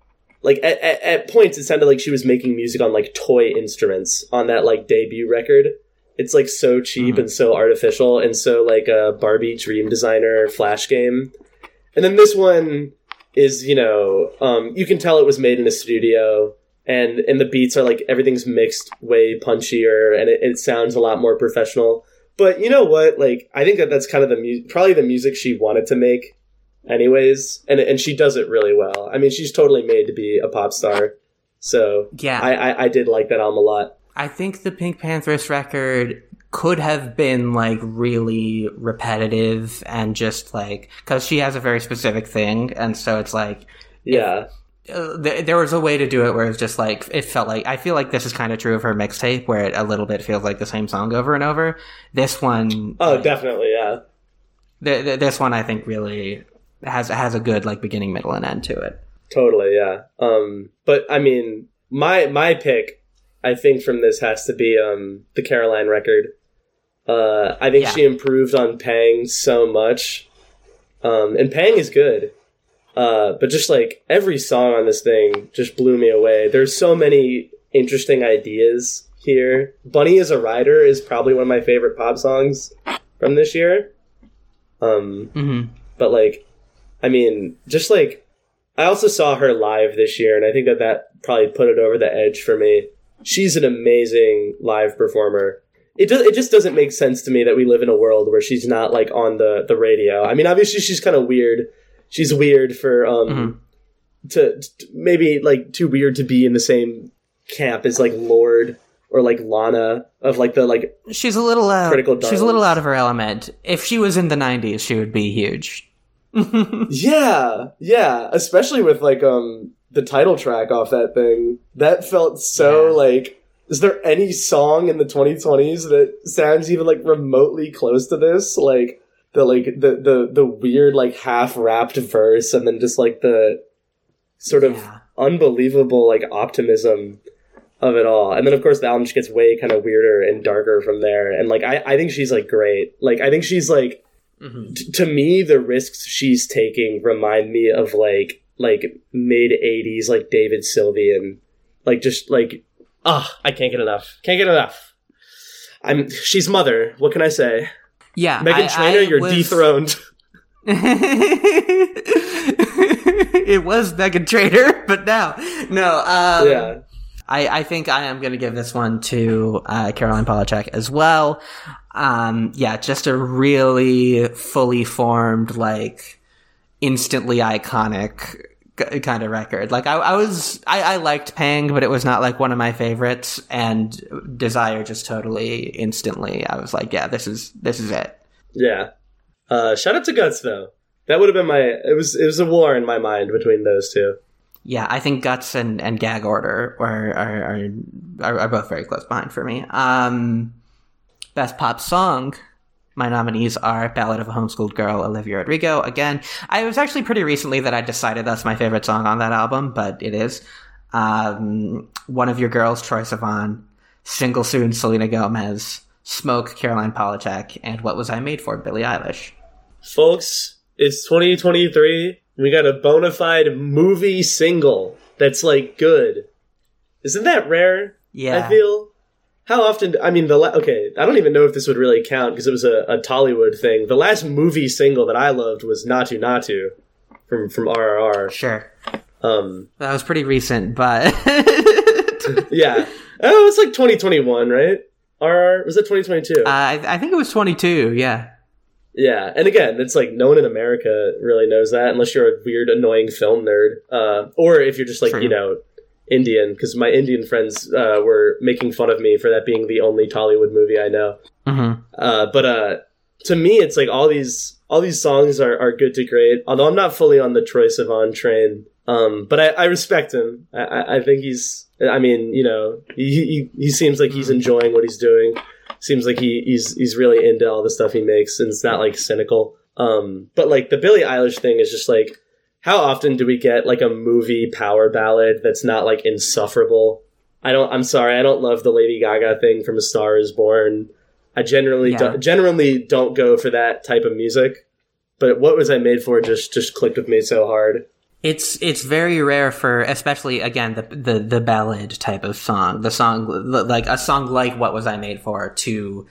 at points it sounded like she was making music on like toy instruments on that like debut record. It's like so cheap and so artificial and so like a Barbie dream designer flash game. And then this one is, you know, you can tell it was made in a studio, and the beats are like everything's mixed way punchier, and it sounds a lot more professional. But you know what? Like, I think that's kind of probably the music she wanted to make anyways. And she does it really well. I mean, she's totally made to be a pop star. So yeah, I did like that album a lot. I think the Pink Panthers record could have been, like, really repetitive and just, like... Because she has a very specific thing, and so it's, like... Yeah. There was a way to do it where it's just, like... It felt like... I feel like this is kind of true of her mixtape, where it a little bit feels like the same song over and over. This one... Oh, definitely, yeah. This one, I think, really has a good, like, beginning, middle, and end to it. Totally, yeah. But, I mean, my pick... I think from this has to be the Caroline record. I think she improved on Pang so much. And Pang is good. But just like every song on this thing just blew me away. There's so many interesting ideas here. Bunny is a Rider is probably one of my favorite pop songs from this year. But like, I mean, just like, I also saw her live this year, and I think that that probably put it over the edge for me. She's an amazing live performer. It just doesn't make sense to me that we live in a world where she's not, like, on the radio. I mean, obviously, she's kind of weird. She's weird for to maybe, like, too weird to be in the same camp as, like, Lorde or, like, Lana of, like, the, like... She's a little critical darlings. She's a little out of her element. If she was in the 90s, she would be huge. Yeah. Especially with, like, the title track off that thing. That felt so, like... Is there any song in the 2020s that sounds even, like, remotely close to this? Like, the weird, like, half-wrapped verse and then just, like, the sort of unbelievable, like, optimism of it all. And then, of course, the album just gets way kind of weirder and darker from there. And, like, I think she's, like, great. Like, I think she's, like... Mm-hmm. To me, the risks she's taking remind me of, like, mid-80s, like, David Sylvian. Like, just, like... I can't get enough. She's Mother. What can I say? Yeah. Meghan Trainor, you're dethroned. It was Meghan Trainor, but now. No. Yeah. I think I am going to give this one to Caroline Polachek as well. Just a really fully formed, like, instantly iconic kind of record. Like, I liked Pang, but it was not, like, one of my favorites, and Desire just totally instantly I was like, this is it. Shout out to Guts, though. That would have been it was a war in my mind between those two. I think Guts and Gag Order are both very close behind for me. Best pop song, my nominees are Ballad of a Homeschooled Girl, Olivia Rodrigo. Again, I was actually pretty recently that I decided that's my favorite song on that album, but it is. One of Your Girls, Troye Sivan. Single Soon, Selena Gomez. Smoke, Caroline Polachek. And What Was I Made For, Billie Eilish. Folks, it's 2023. We got a bona fide movie single that's, like, good. Isn't that rare? Yeah. I feel... How often... I don't even know if this would really count because it was a Tollywood thing. The last movie single that I loved was Natu Natu from RRR. Sure. That was pretty recent, but... Yeah. Oh, it's like 2021, right? RRR? Was it 2022? I think it was 22, yeah. Yeah. And again, it's like no one in America really knows that unless you're a weird, annoying film nerd. Or if you're just like, you know... Indian, because my Indian friends were making fun of me for that being the only Tollywood movie I know. Mm-hmm. But to me, it's like all these songs are good to great. Although I'm not fully on the Troye Sivan train, but I respect him. I think he's. I mean, you know, he seems like he's enjoying what he's doing. Seems like he's really into all the stuff he makes, and it's not like cynical. But like the Billie Eilish thing is just like. How often do we get, like, a movie power ballad that's not, like, insufferable? I don't love the Lady Gaga thing from A Star Is Born. I generally don't go for that type of music. But What Was I Made For just clicked with me so hard. It's very rare for, especially, again, the ballad type of song. The song, like, a song like What Was I Made For to...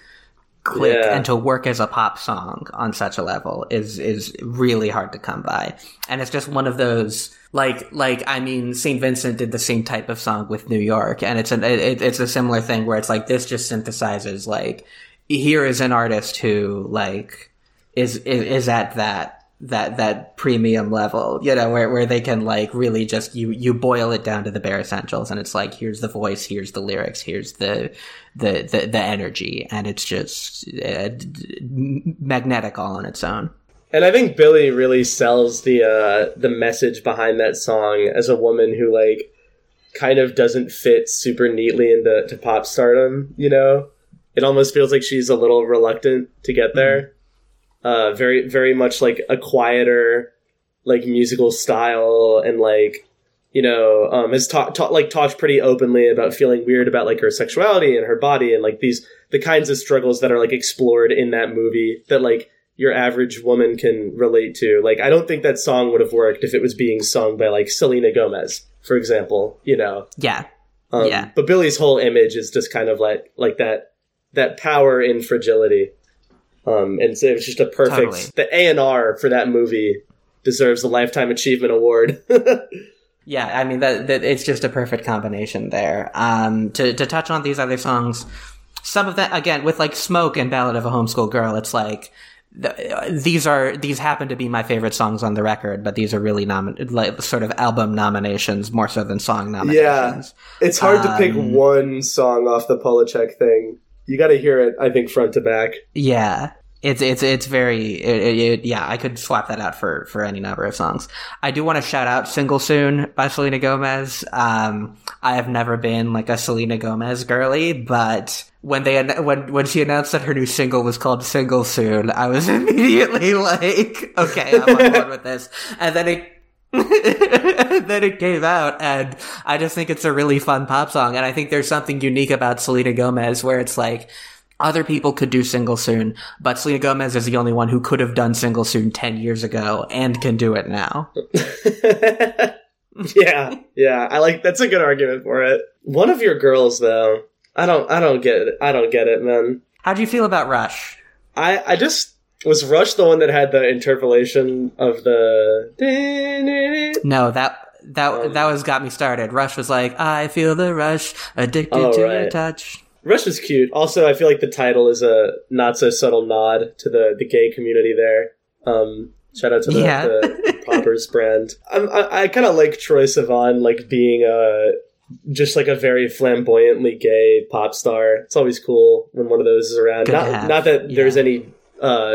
click and to work as a pop song on such a level is really hard to come by. And it's just one of those like I mean, St. Vincent did the same type of song with New York, and it's a similar thing where it's like this just synthesizes like here is an artist who like is at that premium level, you know, where they can like really just you boil it down to the bare essentials, and it's like here's the voice, here's the lyrics, here's the energy, and it's just magnetic all on its own. And I think Billie really sells the message behind that song as a woman who like kind of doesn't fit super neatly into pop stardom. You know, it almost feels like she's a little reluctant to get there. Mm-hmm. Very, very much like a quieter, like musical style, and like you know, has talked pretty openly about feeling weird about like her sexuality and her body and like the kinds of struggles that are like explored in that movie that like your average woman can relate to. Like, I don't think that song would have worked if it was being sung by like Selena Gomez, for example. You know, yeah. But Billie's whole image is just kind of like that power in fragility. And so it was just a perfect, the A&R for that movie deserves a Lifetime Achievement Award. Yeah, I mean, that it's just a perfect combination there. To touch on these other songs, some of that, again, with like Smoke and Ballad of a Homeschooled Girl, it's like, these happen to be my favorite songs on the record, but these are really sort of album nominations more so than song nominations. Yeah, it's hard to pick one song off the Polachek thing. You got to hear it, I think, front to back. Yeah, it's very, I could swap that out for any number of songs. I do want to shout out Single Soon by Selena Gomez. I have never been like a Selena Gomez girly, but when she announced that her new single was called Single Soon, I was immediately like, okay, I'm on board with this. And then it came out, and I just think it's a really fun pop song. And I think there's something unique about Selena Gomez where it's like, other people could do Single Soon, but Selena Gomez is the only one who could have done Single Soon 10 years ago and can do it now. Yeah. I like, that's a good argument for it. One of your girls, though, I don't get it, man. How do you feel about Rush? I just, was Rush the one that had the interpolation of the... No, that was Got Me Started. Rush was like, I feel the rush, addicted to your touch. Rush is cute. Also, I feel like the title is a not-so-subtle nod to the gay community there. Shout out to the Poppers brand. I kind of like Troye Sivan, like, being just a very flamboyantly gay pop star. It's always cool when one of those is around. Not that there's any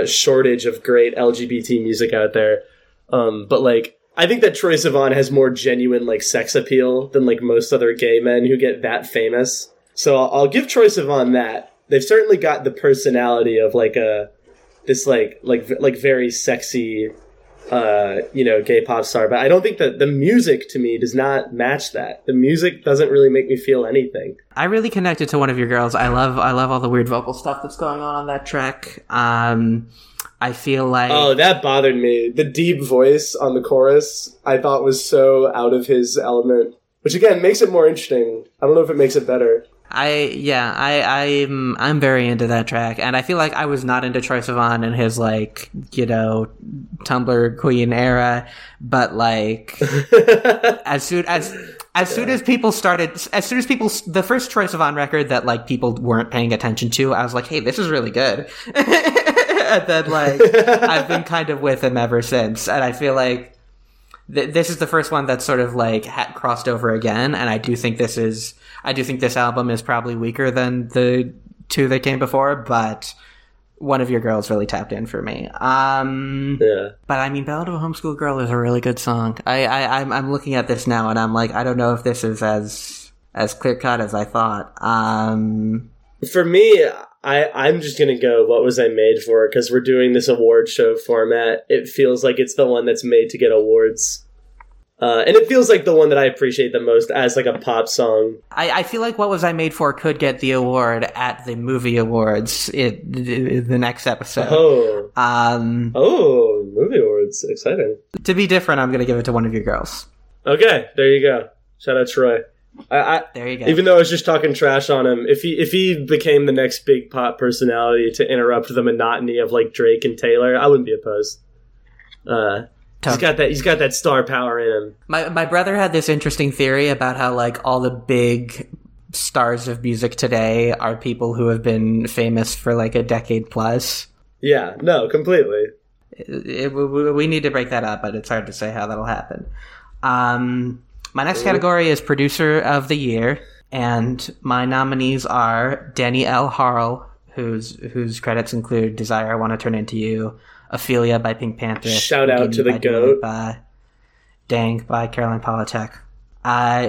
shortage of great LGBT music out there, but, like, I think that Troye Sivan has more genuine, like, sex appeal than, like, most other gay men who get that famous. So I'll give Troye Sivan that. They've certainly got the personality of this very sexy, gay pop star. But I don't think that the music to me does not match that. The music doesn't really make me feel anything. I really connected to One of Your Girls. I love all the weird vocal stuff that's going on that track. I feel like... Oh, that bothered me. The deep voice on the chorus I thought was so out of his element, which again makes it more interesting. I don't know if it makes it better. I'm very into that track, and I feel like I was not into Troye Sivan in his Tumblr Queen era, but as soon as people, the first Troye Sivan record that people weren't paying attention to, I was like, hey, this is really good. And then I've been kind of with him ever since, and I feel like this is the first one that's sort of crossed over again, and I do think this album is probably weaker than the two that came before, but One of Your Girls really tapped in for me. Yeah. But I mean, Ballad of a Homeschooled Girl is a really good song. I'm looking at this now, and I'm like, I don't know if this is as clear cut as I thought. For me, I'm just going to go, what was I made for? Because we're doing this award show format. It feels like it's the one that's made to get awards. And it feels like the one that I appreciate the most as a pop song. I feel like What Was I Made For could get the award at the movie awards in the next episode. Oh, movie awards. Exciting. To be different, I'm going to give it to One of Your Girls. Okay, there you go. Shout out Troye. There you go. Even though I was just talking trash on him, if he became the next big pop personality to interrupt the monotony of Drake and Taylor, I wouldn't be opposed. He's got that star power in him. My brother had this interesting theory about how all the big stars of music today are people who have been famous for a decade plus. Yeah, no, completely. We need to break that up, but it's hard to say how that'll happen. My next category is Producer of the Year, and my nominees are Danny L. Harl, whose credits include Desire, I Want to Turn Into You, Ophelia by Pink Panther. Shout out to the GOAT. Dang by Caroline Polachek.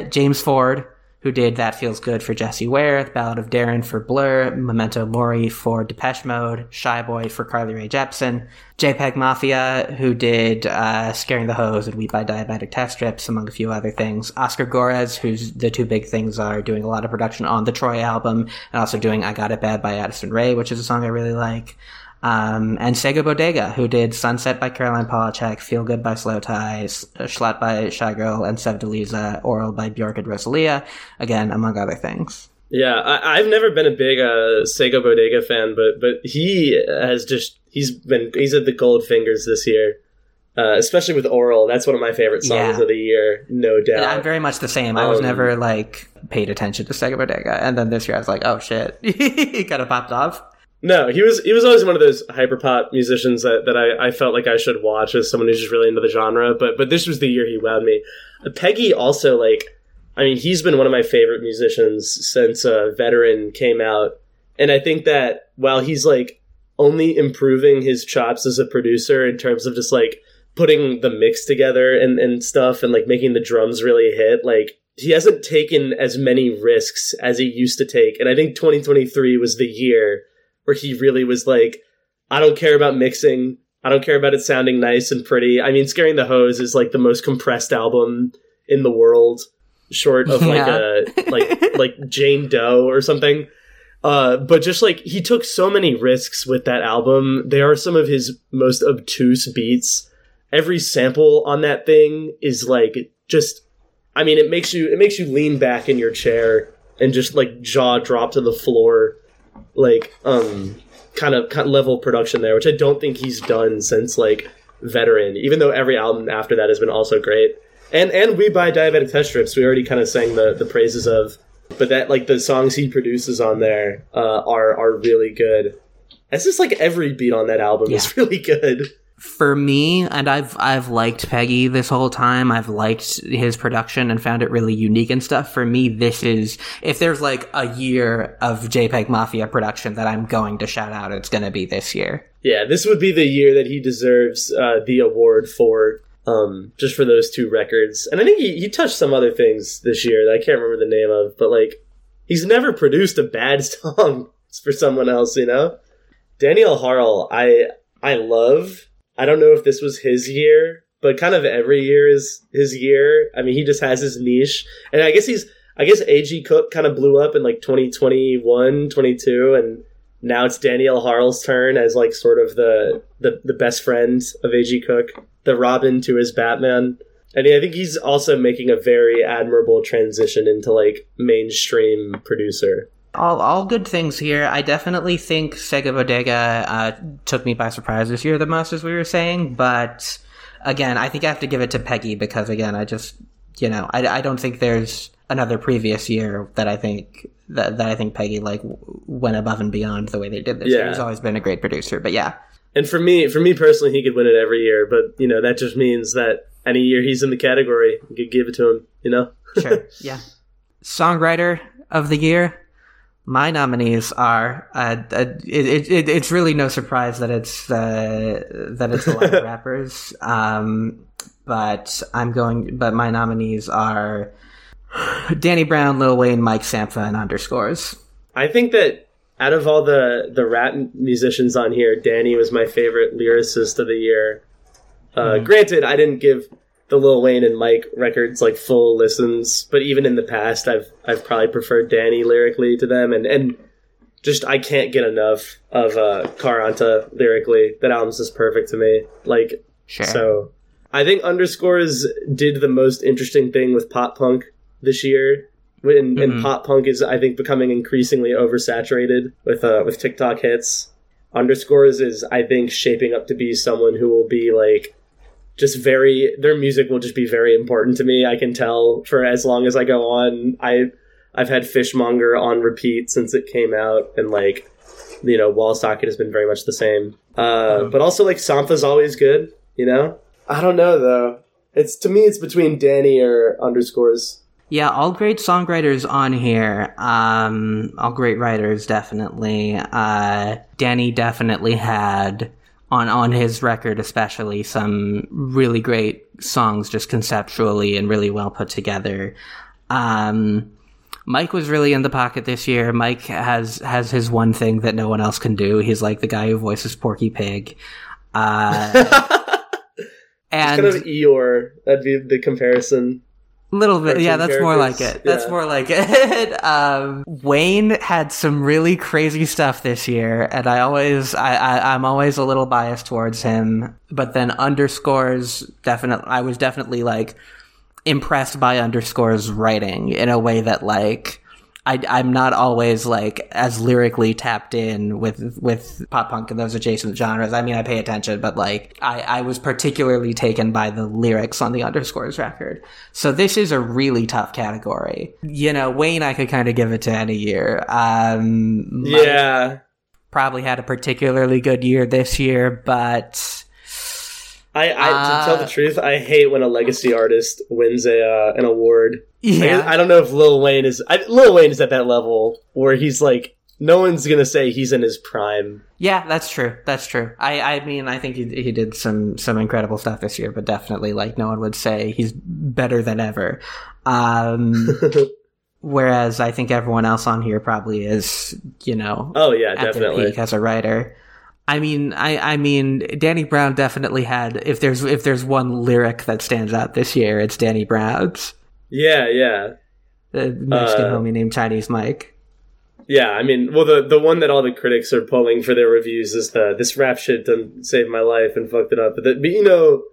James Ford, who did That Feels Good for Jessie Ware, The Ballad of Darren for Blur, Memento Mori for Depeche Mode, Shy Boy for Carly Rae Jepsen, JPEGMAFIA, who did Scaring the Hoes and We Buy Diabetic Test Strips, among a few other things. Oscar Gores, who's the two big things are doing a lot of production on the Troye album, and also doing I Got It Bad by Addison Rae, which is a song I really like. And Sega Bodega, who did Sunset by Caroline Polachek, Feel Good by Slow Tie, Schlatt by Shy Girl, and Sevdaliza, Oral by Bjork and Rosalia, again, among other things. Yeah, I've never been a big Sega Bodega fan, but he's been, he's at the gold fingers this year. Especially with Oral. That's one of my favorite songs of the year, no doubt. And I'm very much the same. I was never, like, paid attention to Sega Bodega. And then this year I was like, oh, shit. He kind of popped off. No, he was always one of those hyperpop musicians that I felt like I should watch as someone who's just really into the genre. But this was the year he wowed me. Peggy also, like, I mean, he's been one of my favorite musicians since Veteran came out. And I think that while he's, like, only improving his chops as a producer in terms of just, like, putting the mix together and stuff and, like, making the drums really hit, like, he hasn't taken as many risks as he used to take. And I think 2023 was the year where he really was like, I don't care about mixing. I don't care about it sounding nice and pretty. I mean, Scaring the Hoes is, like, the most compressed album in the world, short of like Jane Doe or something. But just, like, he took so many risks with that album. They are some of his most obtuse beats. Every sample on that thing is, like, just, I mean, it makes you lean back in your chair and just, like, jaw drop to the floor, like, kind of level production there, which I don't think he's done since, like, Veteran, even though every album after that has been also great. And We Buy Diabetic Test Strips, we already kind of sang the praises of. But that, like, the songs he produces on there are really good. It's just, like, every beat on that album is really good. For me, and I've liked Peggy this whole time. I've liked his production and found it really unique and stuff. For me, this is, if there's, like, a year of JPEGMAFIA production that I'm going to shout out, it's going to be this year. Yeah, this would be the year that he deserves the award for, just for those two records. And I think he touched some other things this year that I can't remember the name of, but, like, he's never produced a bad song for someone else, you know? Daniel Harl, I love. I don't know if this was his year, but kind of every year is his year. I mean, he just has his niche. And I guess A.G. Cook kind of blew up in, like, 2021, 22, and now it's Daniel Harl's turn as, like, sort of the best friend of A.G. Cook, the Robin to his Batman. And I think he's also making a very admirable transition into, like, mainstream producer. All good things here. I definitely think Sega Bodega took me by surprise this year the most, as we were saying. But, again, I think I have to give it to Peggy because, again, I just, you know, I don't think there's another previous year that I think Peggy, like, went above and beyond the way they did this year. He's always been a great producer, but yeah. And for me personally, he could win it every year. But, you know, that just means that any year he's in the category, you could give it to him, you know? Sure, yeah. Songwriter of the year. My nominees are, it's really no surprise that it's a lot of rappers. But my nominees are Danny Brown, Lil Wayne, Mike Sampha, and Underscores. I think that out of all the rap musicians on here, Danny was my favorite lyricist of the year. Granted, I didn't give the Lil Wayne and Mike records, like, full listens, but even in the past, I've probably preferred Danny lyrically to them, and just I can't get enough of Karanta lyrically. That album's just perfect to me. Like, sure. So I think Underscores did the most interesting thing with pop punk this year. And pop punk is, I think, becoming increasingly oversaturated with TikTok hits. Underscores is, I think, shaping up to be someone who will be, like, just very, their music will just be very important to me. I can tell for as long as I go on. I've had Fishmonger on repeat since it came out, and, like, you know, Wall Socket has been very much the same. But also, like, Sampha's always good, you know? I don't know, though. To me, it's between Danny or Underscores. Yeah, all great songwriters on here. All great writers, definitely. Danny definitely had, on his record especially, some really great songs just conceptually and really well put together. Mike was really in the pocket this year. Mike has his one thing that no one else can do. He's, like, the guy who voices Porky Pig. And it's kind of Eeyore. That'd be the comparison. Little bit, yeah, that's characters. More like it. That's more like it. Wayne had some really crazy stuff this year, and I'm always a little biased towards him. But then Underscores, definitely, I was definitely, like, impressed by Underscores' writing in a way that, like, I'm not always like as lyrically tapped in with pop punk and those adjacent genres. I mean, I pay attention, but like I was particularly taken by the lyrics on the Underscores record. So this is a really tough category. You know, Wayne, I could kind of give it to any year. Yeah. Probably had a particularly good year this year, but I to tell the truth, I hate when a legacy artist wins an award. Yeah. Like, I don't know if Lil Wayne is at that level where he's like, no one's gonna say he's in his prime. Yeah, that's true. That's true. I mean, I think he did some incredible stuff this year, but definitely like no one would say he's better than ever. Whereas I think everyone else on here probably is, you know. Oh yeah, at definitely their peak as a writer. I mean, I mean, Danny Brown definitely had. If there's one lyric that stands out this year, it's Danny Brown's. Yeah, yeah. The Mexican homie named Chinese Mike. Yeah, I mean, well, the one that all the critics are pulling for their reviews is this rap shit done saved my life and fucked it up. But you know,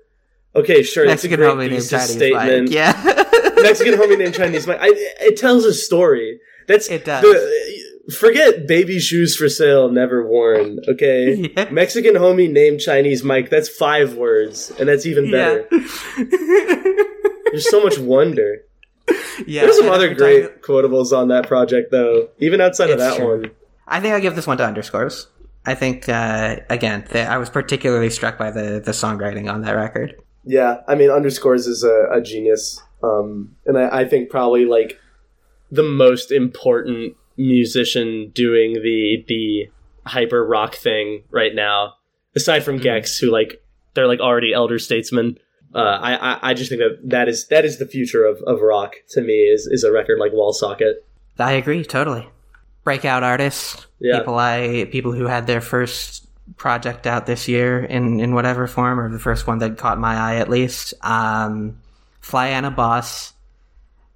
okay, sure, Mexican it's a great thesis statement. Mike, yeah, Mexican homie named Chinese Mike. It tells a story. It does. Forget baby shoes for sale, never worn, okay? Yeah. Mexican homie named Chinese Mike, that's 5 words, and that's even better. Yeah. There's so much wonder. Yeah, there's some other great quotables on that project, though, even outside of that true. One. I think I'll give this one to Underscores. I think, again, I was particularly struck by the songwriting on that record. Yeah, I mean, Underscores is a genius, and I think probably, like, the most important musician doing the hyper rock thing right now, aside from Gecs, who like they're like already elder statesmen. I just think that is the future of rock to me is a record like Wall Socket. I agree totally. Breakout artists, yeah. people who had their first project out this year in whatever form, or the first one that caught my eye at least. Flyanna Boss,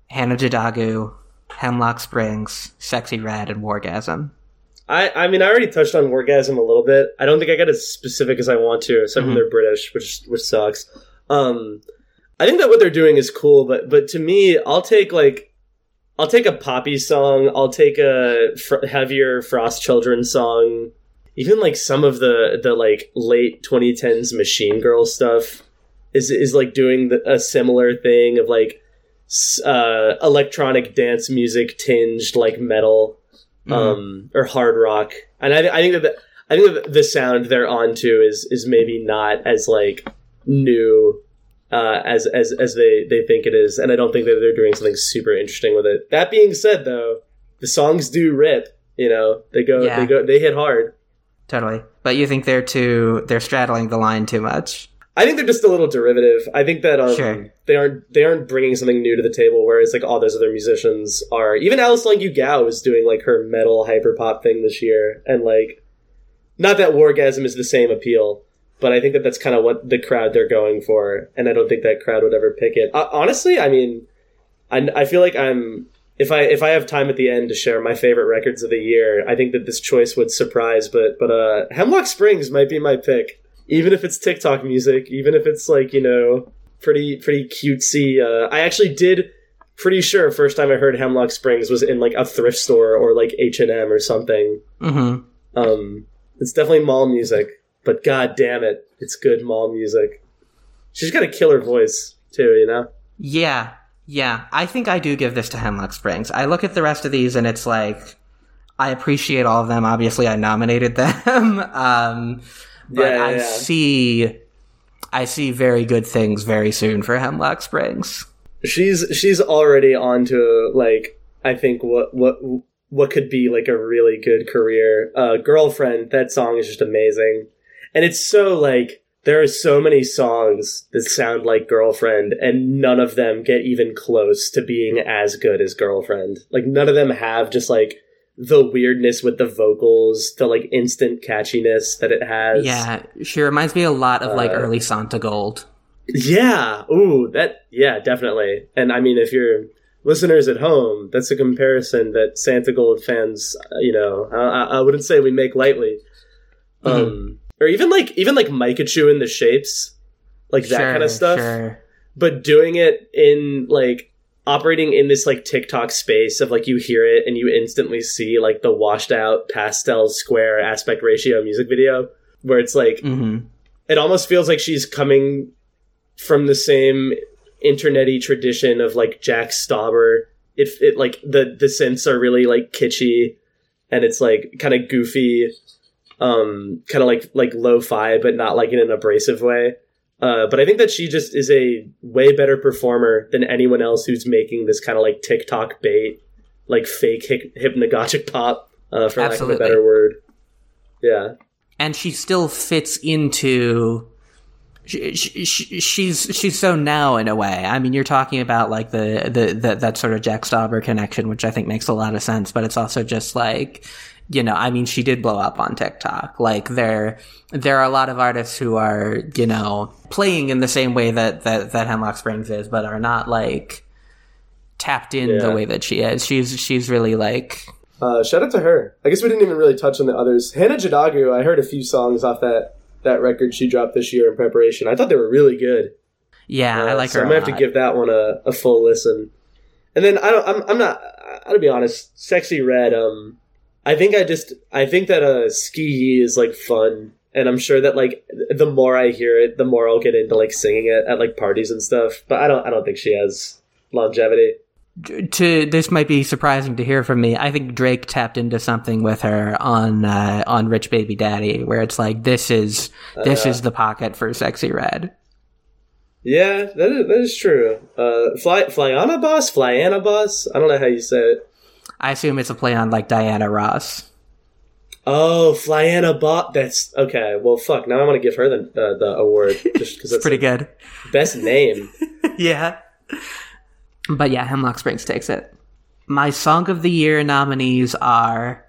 Hannah Jadagu, Hemlock Springs, Sexy Red, and Wargasm. I mean, I already touched on Wargasm a little bit. I don't think I got as specific as I want to. Some of them are British, which sucks. I think that what they're doing is cool, but to me, I'll take a poppy song. I'll take a heavier Frost Children song. Even like some of the like late 2010s Machine Girl stuff is like doing a similar thing of like. Electronic dance music tinged like metal or hard rock, and I think that the sound they're onto is maybe not as like new as they think it is, and I don't think that they're doing something super interesting with it. That being said, though, the songs do rip. You know, they hit hard. Totally, but you think they're straddling the line too much. I think they're just a little derivative. I think that sure. they aren't bringing something new to the table, whereas like all those other musicians are. Even Alice Lang Yu-Gao is doing like her metal hyperpop thing this year, and like, not that Wargasm is the same appeal, but I think that that's kind of what the crowd they're going for, and I don't think that crowd would ever pick it. Honestly, I mean, I feel like I'm if I have time at the end to share my favorite records of the year, I think that this choice would surprise, but Hemlock Springs might be my pick. Even if it's TikTok music, even if it's like, you know, pretty cutesy. I actually pretty sure first time I heard Hemlock Springs was in like a thrift store or like H&M or something. Mm-hmm. It's definitely mall music, but god damn it, it's good mall music. She's got a killer voice too, you know? Yeah. I think I do give this to Hemlock Springs. I look at the rest of these and it's like, I appreciate all of them. Obviously, I nominated them. But I see very good things very soon for Hemlock Springs. She's already onto like I think what could be like a really good career. Girlfriend, that song is just amazing, and it's so like there are so many songs that sound like Girlfriend, and none of them get even close to being as good as Girlfriend. Like none of them have just like. The weirdness with the vocals, the like instant catchiness that it has. Yeah, she reminds me a lot of like early Santa Gold. Yeah, ooh, definitely. And I mean, if you're listeners at home, that's a comparison that Santa Gold fans, you know, I wouldn't say we make lightly. Or even like Mikachu in the Shapes, like that kind of stuff. But doing it in like operating in this like TikTok space of like you hear it and you instantly see like the washed out pastel square aspect ratio music video where it's like it almost feels like she's coming from the same internet-y tradition of like Jack Stauber. If it like the synths are really like kitschy and it's like kind of goofy, kind of like lo-fi, but not like in an abrasive way. But I think that she just is a way better performer than anyone else who's making this kind of like TikTok bait, like fake hypnagogic pop, for lack of a better word. Yeah. And she still fits into... She's so now in a way. I mean, you're talking about like the that sort of Jack Stauber connection, which I think makes a lot of sense, but it's also just like, you know, I mean, she did blow up on TikTok. Like there are a lot of artists who are, you know, playing in the same way that Hemlock Springs is, but are not like tapped in the way that she is. She's really like, shout out to her. I guess we didn't even really touch on the others. Hannah Jadagu, I heard a few songs off that record she dropped this year in preparation. I thought they were really good. Yeah, I like her. So I might have to give that one a full listen. And then to be honest, Sexy Red. I think that Ski Yee is like fun, and I'm sure that like the more I hear it, the more I'll get into like singing it at like parties and stuff. But I don't think she has longevity. This might be surprising to hear from me. I think Drake tapped into something with her on Rich Baby Daddy, where it's like this is the pocket for Sexy Red. Yeah, that is true. Flyanabas. I don't know how you say it. I assume it's a play on like Diana Ross. Oh, Flyanabas. That's okay. Well, fuck. Now I want to give her the award just because it's pretty good. Best name. Yeah. But yeah, Hemlock Springs takes it. My Song of the Year nominees are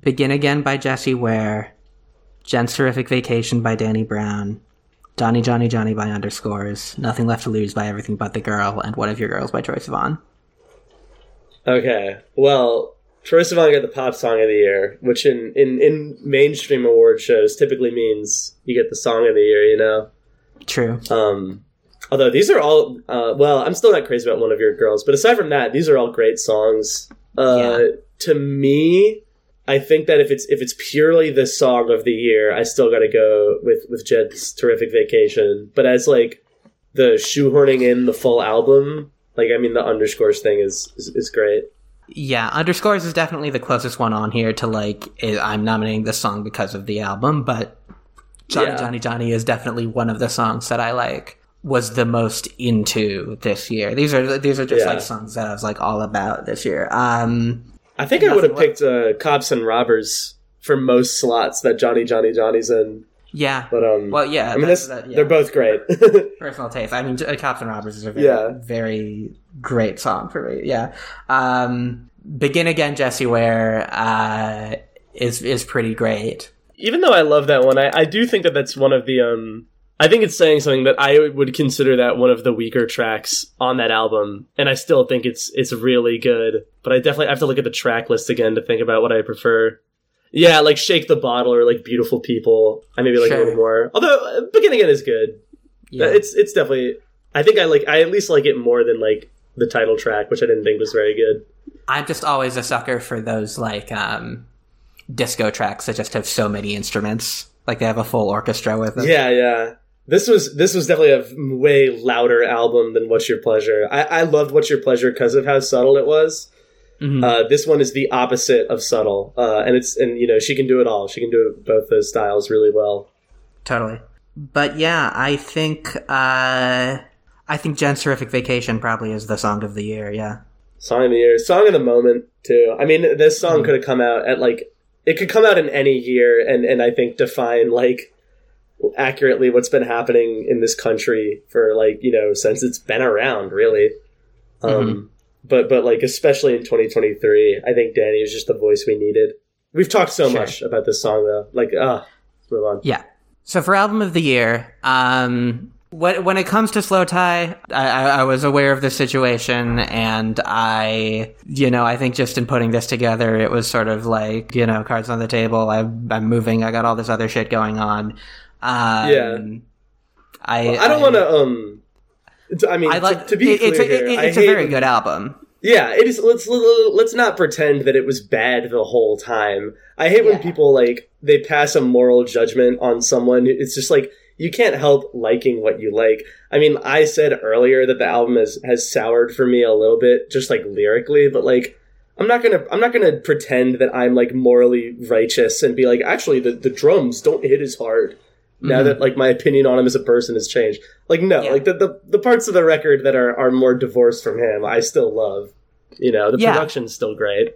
Begin Again by Jessie Ware, Jen's Terrific Vacation by Danny Brown, Donny Johnny Johnny by Underscores, Nothing Left to Lose by Everything But The Girl, and What If Your Girls by Troye Sivan. Okay, well, Troye Sivan got the Pop Song of the Year, which in mainstream award shows typically means you get the Song of the Year, you know? True. Although these are all, I'm still not crazy about One of Your Girls, but aside from that, these are all great songs. To me, I think that if it's purely the Song of the Year, I still got to go with Jed's Terrific Vacation. But as like the shoehorning in the full album, like I mean, the Underscores thing is great. Yeah, Underscores is definitely the closest one on here to like I'm nominating this song because of the album, but Johnny Johnny is definitely one of the songs that I like. Was the most into this year. These are just like songs that I was like all about this year. I think I would have picked Cops and Robbers for most slots that Johnny Johnny Johnny's in. Yeah, but I mean they're both great. Personal taste. I mean, Cops and Robbers is a very, very great song for me. Yeah, Begin Again, Jessie Ware is pretty great. Even though I love that one, I do think that that's one of the. I think it's saying something that I would consider that one of the weaker tracks on that album, and I still think it's really good. But I definitely have to look at the track list again to think about what I prefer. Yeah, like Shake the Bottle or like Beautiful People. I maybe like a little more. Although Begin Again is good. Yeah. It's definitely. I think I at least like it more than like the title track, which I didn't think was very good. I'm just always a sucker for those like disco tracks that just have so many instruments. Like they have a full orchestra with them. Yeah, yeah. This was definitely a way louder album than What's Your Pleasure. I loved What's Your Pleasure because of how subtle it was. Mm-hmm. This one is the opposite of subtle, and you know she can do it all. She can do both those styles really well. Totally, but yeah, I think Jen's Terrific Vacation probably is the Song of the Year. Yeah, Song of the Year, Song of the Moment too. I mean, this song could have come out at like it could come out in any year, and I think define like. Accurately what's been happening in this country for like, you know, since it's been around really. But like, especially in 2023, I think Danny was just the voice we needed. We've talked so much about this song though. Like, let's move on. Yeah. So for album of the year, when it comes to Slow Tie, I was aware of the situation, and I think just in putting this together, it was sort of like, you know, cards on the table. I'm moving. I got all this other shit going on. I don't want to I mean, I like, to be it's clear, it's a very good album. Yeah, it is. Let's not pretend that it was bad the whole time. I hate when people they pass a moral judgment on someone. It's just you can't help liking what you like. I mean, I said earlier that the album has soured for me a little bit, just lyrically, but I'm not gonna pretend that I'm morally righteous and be actually the drums don't hit as hard. Now that my opinion on him as a person has changed, the parts of the record that are more divorced from him, I still love. You know, the production's still great.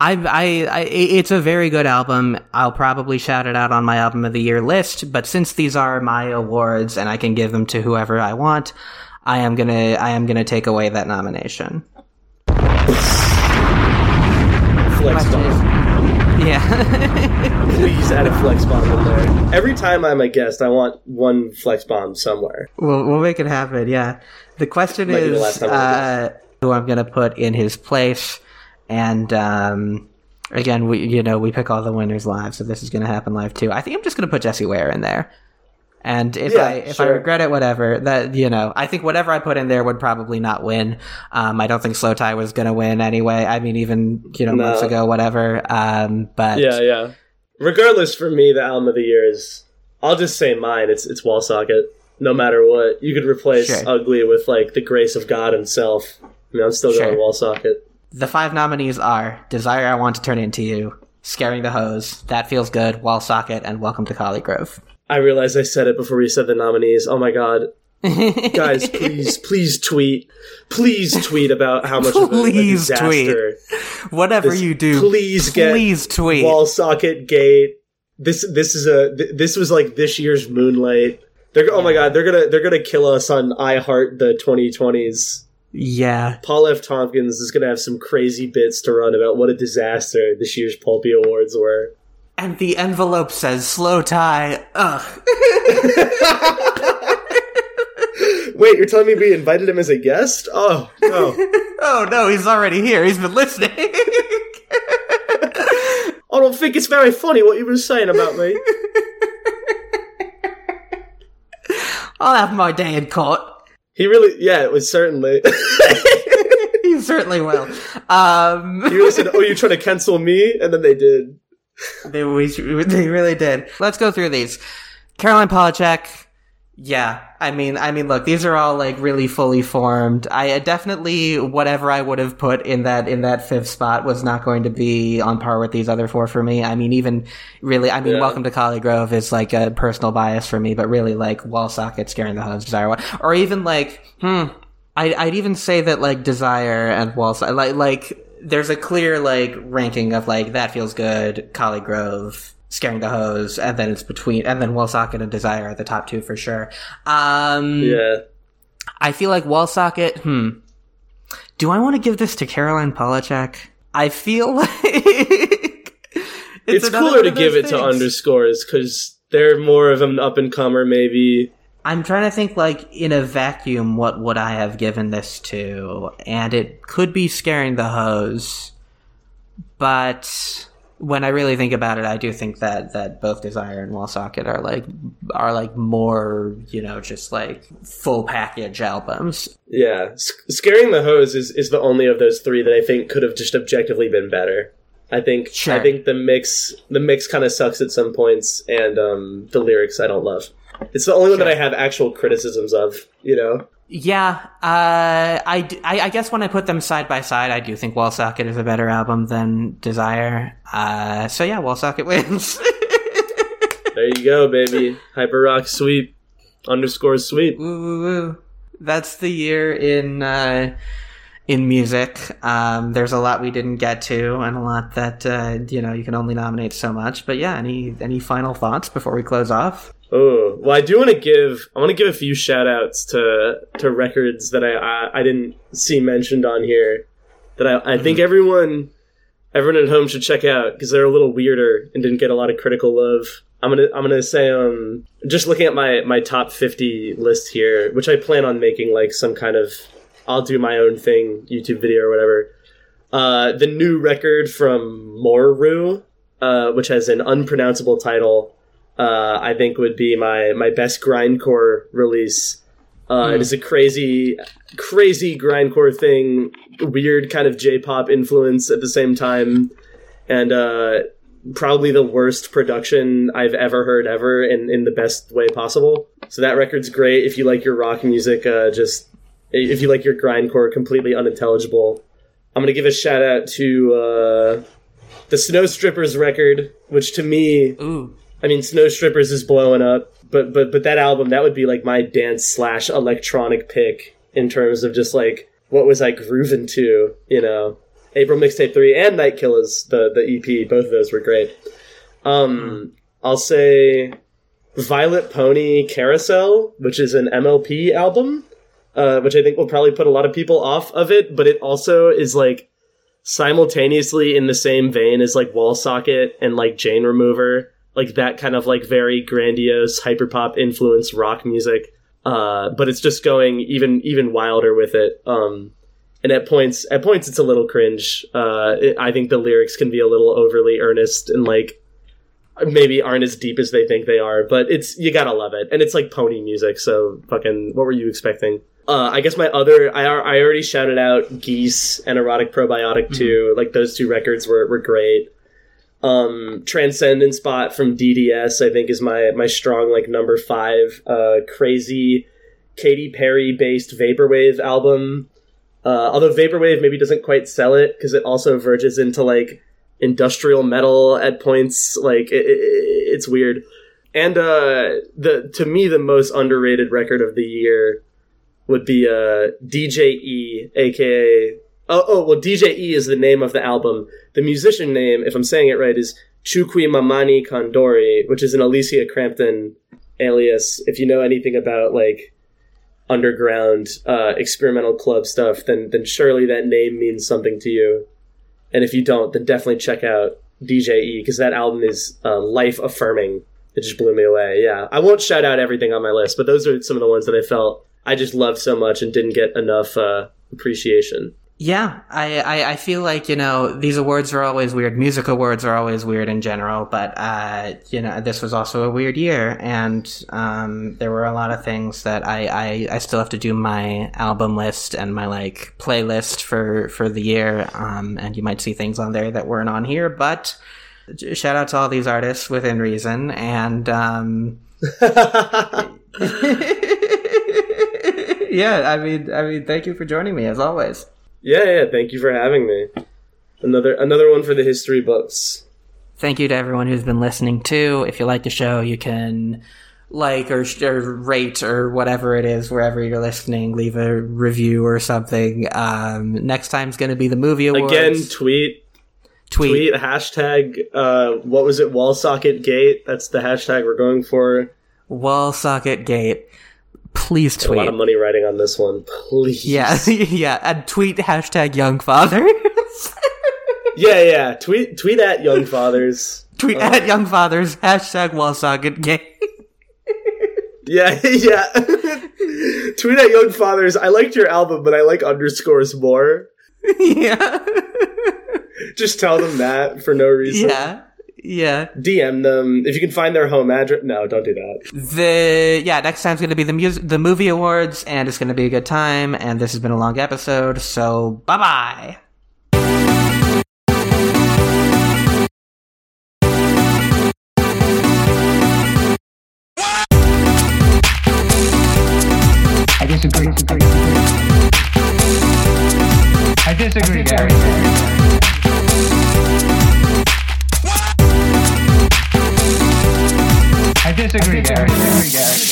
It's a very good album. I'll probably shout it out on my album of the year list. But since these are my awards and I can give them to whoever I want, I am gonna take away that nomination. Flex. Yeah. Please add a flex bomb in there. Every time I'm a guest, I want one flex bomb somewhere. We'll make it happen, yeah. The question is who I'm going to put in his place. And again, we pick all the winners live, so this is going to happen live too. I think I'm just going to put Jesse Ware in there. And if I regret it, whatever, I think whatever I put in there would probably not win. I don't think Slow Tie was going to win anyway. I mean, even, months ago, whatever. But yeah. Regardless, for me, the album of the year is, I'll just say mine. It's Wall Socket. No matter what, you could replace Ugly with the grace of God himself. I mean, I'm still going Wall Socket. The 5 nominees are Desire I Want to Turn Into You, Scaring the Hoes, That Feels Good, Wall Socket, and Welcome to Collie Grove. I realized I said it before we said the nominees. Oh my god. Guys, please tweet. Please tweet about how much of a disaster. Tweet. Whatever you do, please tweet. Wall Socket Gate. This was this year's Moonlight. Oh my god, they're gonna kill us on I Heart the 2020s. Yeah. Paul F. Tompkins is gonna have some crazy bits to run about what a disaster this year's Pulpy Awards were. And the envelope says Slow Tie. Ugh. Wait, you're telling me we invited him as a guest? Oh, no. Oh, no, he's already here. He's been listening. I don't think it's very funny what you were saying about me. I'll have my day in court. He really... Yeah, it was certainly... He certainly will. He really said, oh, you're trying to cancel me? And then they did. They really did. Let's go through these. Caroline Polachek. Yeah. I mean, look, these are all really fully formed. I definitely, whatever I would have put in that 5th spot was not going to be on par with these other 4 for me. I mean, Welcome to Collie Grove is a personal bias for me, but really Wall Socket, Scaring the Hoes, Desire One, or even I'd even say that Desire and Wall Socket, there's a clear ranking of That Feels Good, Collie Grove, Scaring the Hoes, and then it's between, and then Wall Socket and Desire are the top 2 for sure. Yeah, I feel Wall Socket. Do I want to give this to Caroline Polachek? I feel it's cooler to give it to Underscores because they're more of an up and comer. Maybe I'm trying to think, in a vacuum, what would I have given this to? And it could be Scaring the Hoes. But when I really think about it, I do think that both Desire and Wall Socket are more, just, full package albums. Yeah. Scaring the Hoes is the only of those 3 that I think could have just objectively been better. I think I think the mix kind of sucks at some points, and the lyrics I don't love. It's the only one that I have actual criticisms of, Yeah, I guess when I put them side by side, I do think Wall Socket is a better album than Desire. So yeah, Wall Socket wins. There you go, baby. Hyper Rock sweep. Underscores sweep. Woo. That's the year in music. There's a lot we didn't get to, and a lot that you can only nominate so much. But yeah, any final thoughts before we close off? Oh, well, I want to give a few shout outs to records that I didn't see mentioned on here that I think everyone at home should check out because they're a little weirder and didn't get a lot of critical love. I'm gonna say just looking at my top 50 list here, which I plan on making some kind of, I'll do my own thing, YouTube video or whatever. The new record from Moru, which has an unpronounceable title, I think would be my best grindcore release. It is a crazy, crazy grindcore thing, weird kind of J-pop influence at the same time, and probably the worst production I've ever heard ever in the best way possible. So that record's great if you like your rock music, if you like your grindcore completely unintelligible. I'm going to give a shout out to the Snow Strippers record, which to me... Ooh. I mean, Snow Strippers is blowing up, but that album, that would be like my dance/electronic pick in terms of just like, what was I grooving to, you know? April Mixtape 3 and Night Killers, the EP, both of those were great. I'll say Violet Pony Carousel, which is an MLP album, which I think will probably put a lot of people off of it, but it also is like simultaneously in the same vein as like Wall Socket and like Jane Remover. Like that kind of like very grandiose hyperpop influenced rock music, but it's just going even wilder with it. And at points it's a little cringe. I think the lyrics can be a little overly earnest and like maybe aren't as deep as they think they are. But it's, you gotta love it, and it's like pony music. So fucking, what were you expecting? I guess my other, I already shouted out Geese and Erotic Probiotic 2. Like those two records were great. Transcendent Spot from DDS, I think, is my strong like number 5 crazy Katy Perry based vaporwave album, although vaporwave maybe doesn't quite sell it because it also verges into like industrial metal at points. Like it's weird. And to me the most underrated record of the year would be DJE, aka... well, DJE is the name of the album. The musician name, if I'm saying it right, is Chukwi Mamani Kondori, which is an Alicia Crampton alias. If you know anything about, like, underground experimental club stuff, then surely that name means something to you. And if you don't, then definitely check out DJE, because that album is life-affirming. It just blew me away, yeah. I won't shout out everything on my list, but those are some of the ones that I felt I just loved so much and didn't get enough appreciation. Yeah, I feel like, you know, these awards are always weird. Music awards are always weird in general, but, you know, this was also a weird year, and there were a lot of things that I still have to do my album list and my, like, playlist for the year, and you might see things on there that weren't on here, but shout out to all these artists within reason, and... yeah, I mean, thank you for joining me, as always. Yeah, thank you for having me. Another one for the history books. Thank you to everyone who's been listening too. If you like the show, you can like or rate or whatever it is, wherever you're listening. Leave a review or something. Next time's going to be the movie awards. Again, tweet hashtag. What was it? Wall Socket Gate. That's the hashtag we're going for. Wall Socket Gate. Please tweet. A lot of money riding on this one. Please. Yeah. And tweet hashtag Young Fathers. Yeah. Tweet at Young Fathers. Tweet at Young Fathers. Hashtag Wall Socket Game. Yeah. Tweet at Young Fathers. I liked your album, but I like Underscores more. Yeah. Just tell them that for no reason. Yeah. DM them. If you can find their home address. No, don't do that. Next time's going to be the movie awards, and it's going to be a good time, and this has been a long episode, so bye-bye. I disagree, Gary. I disagree, Gary.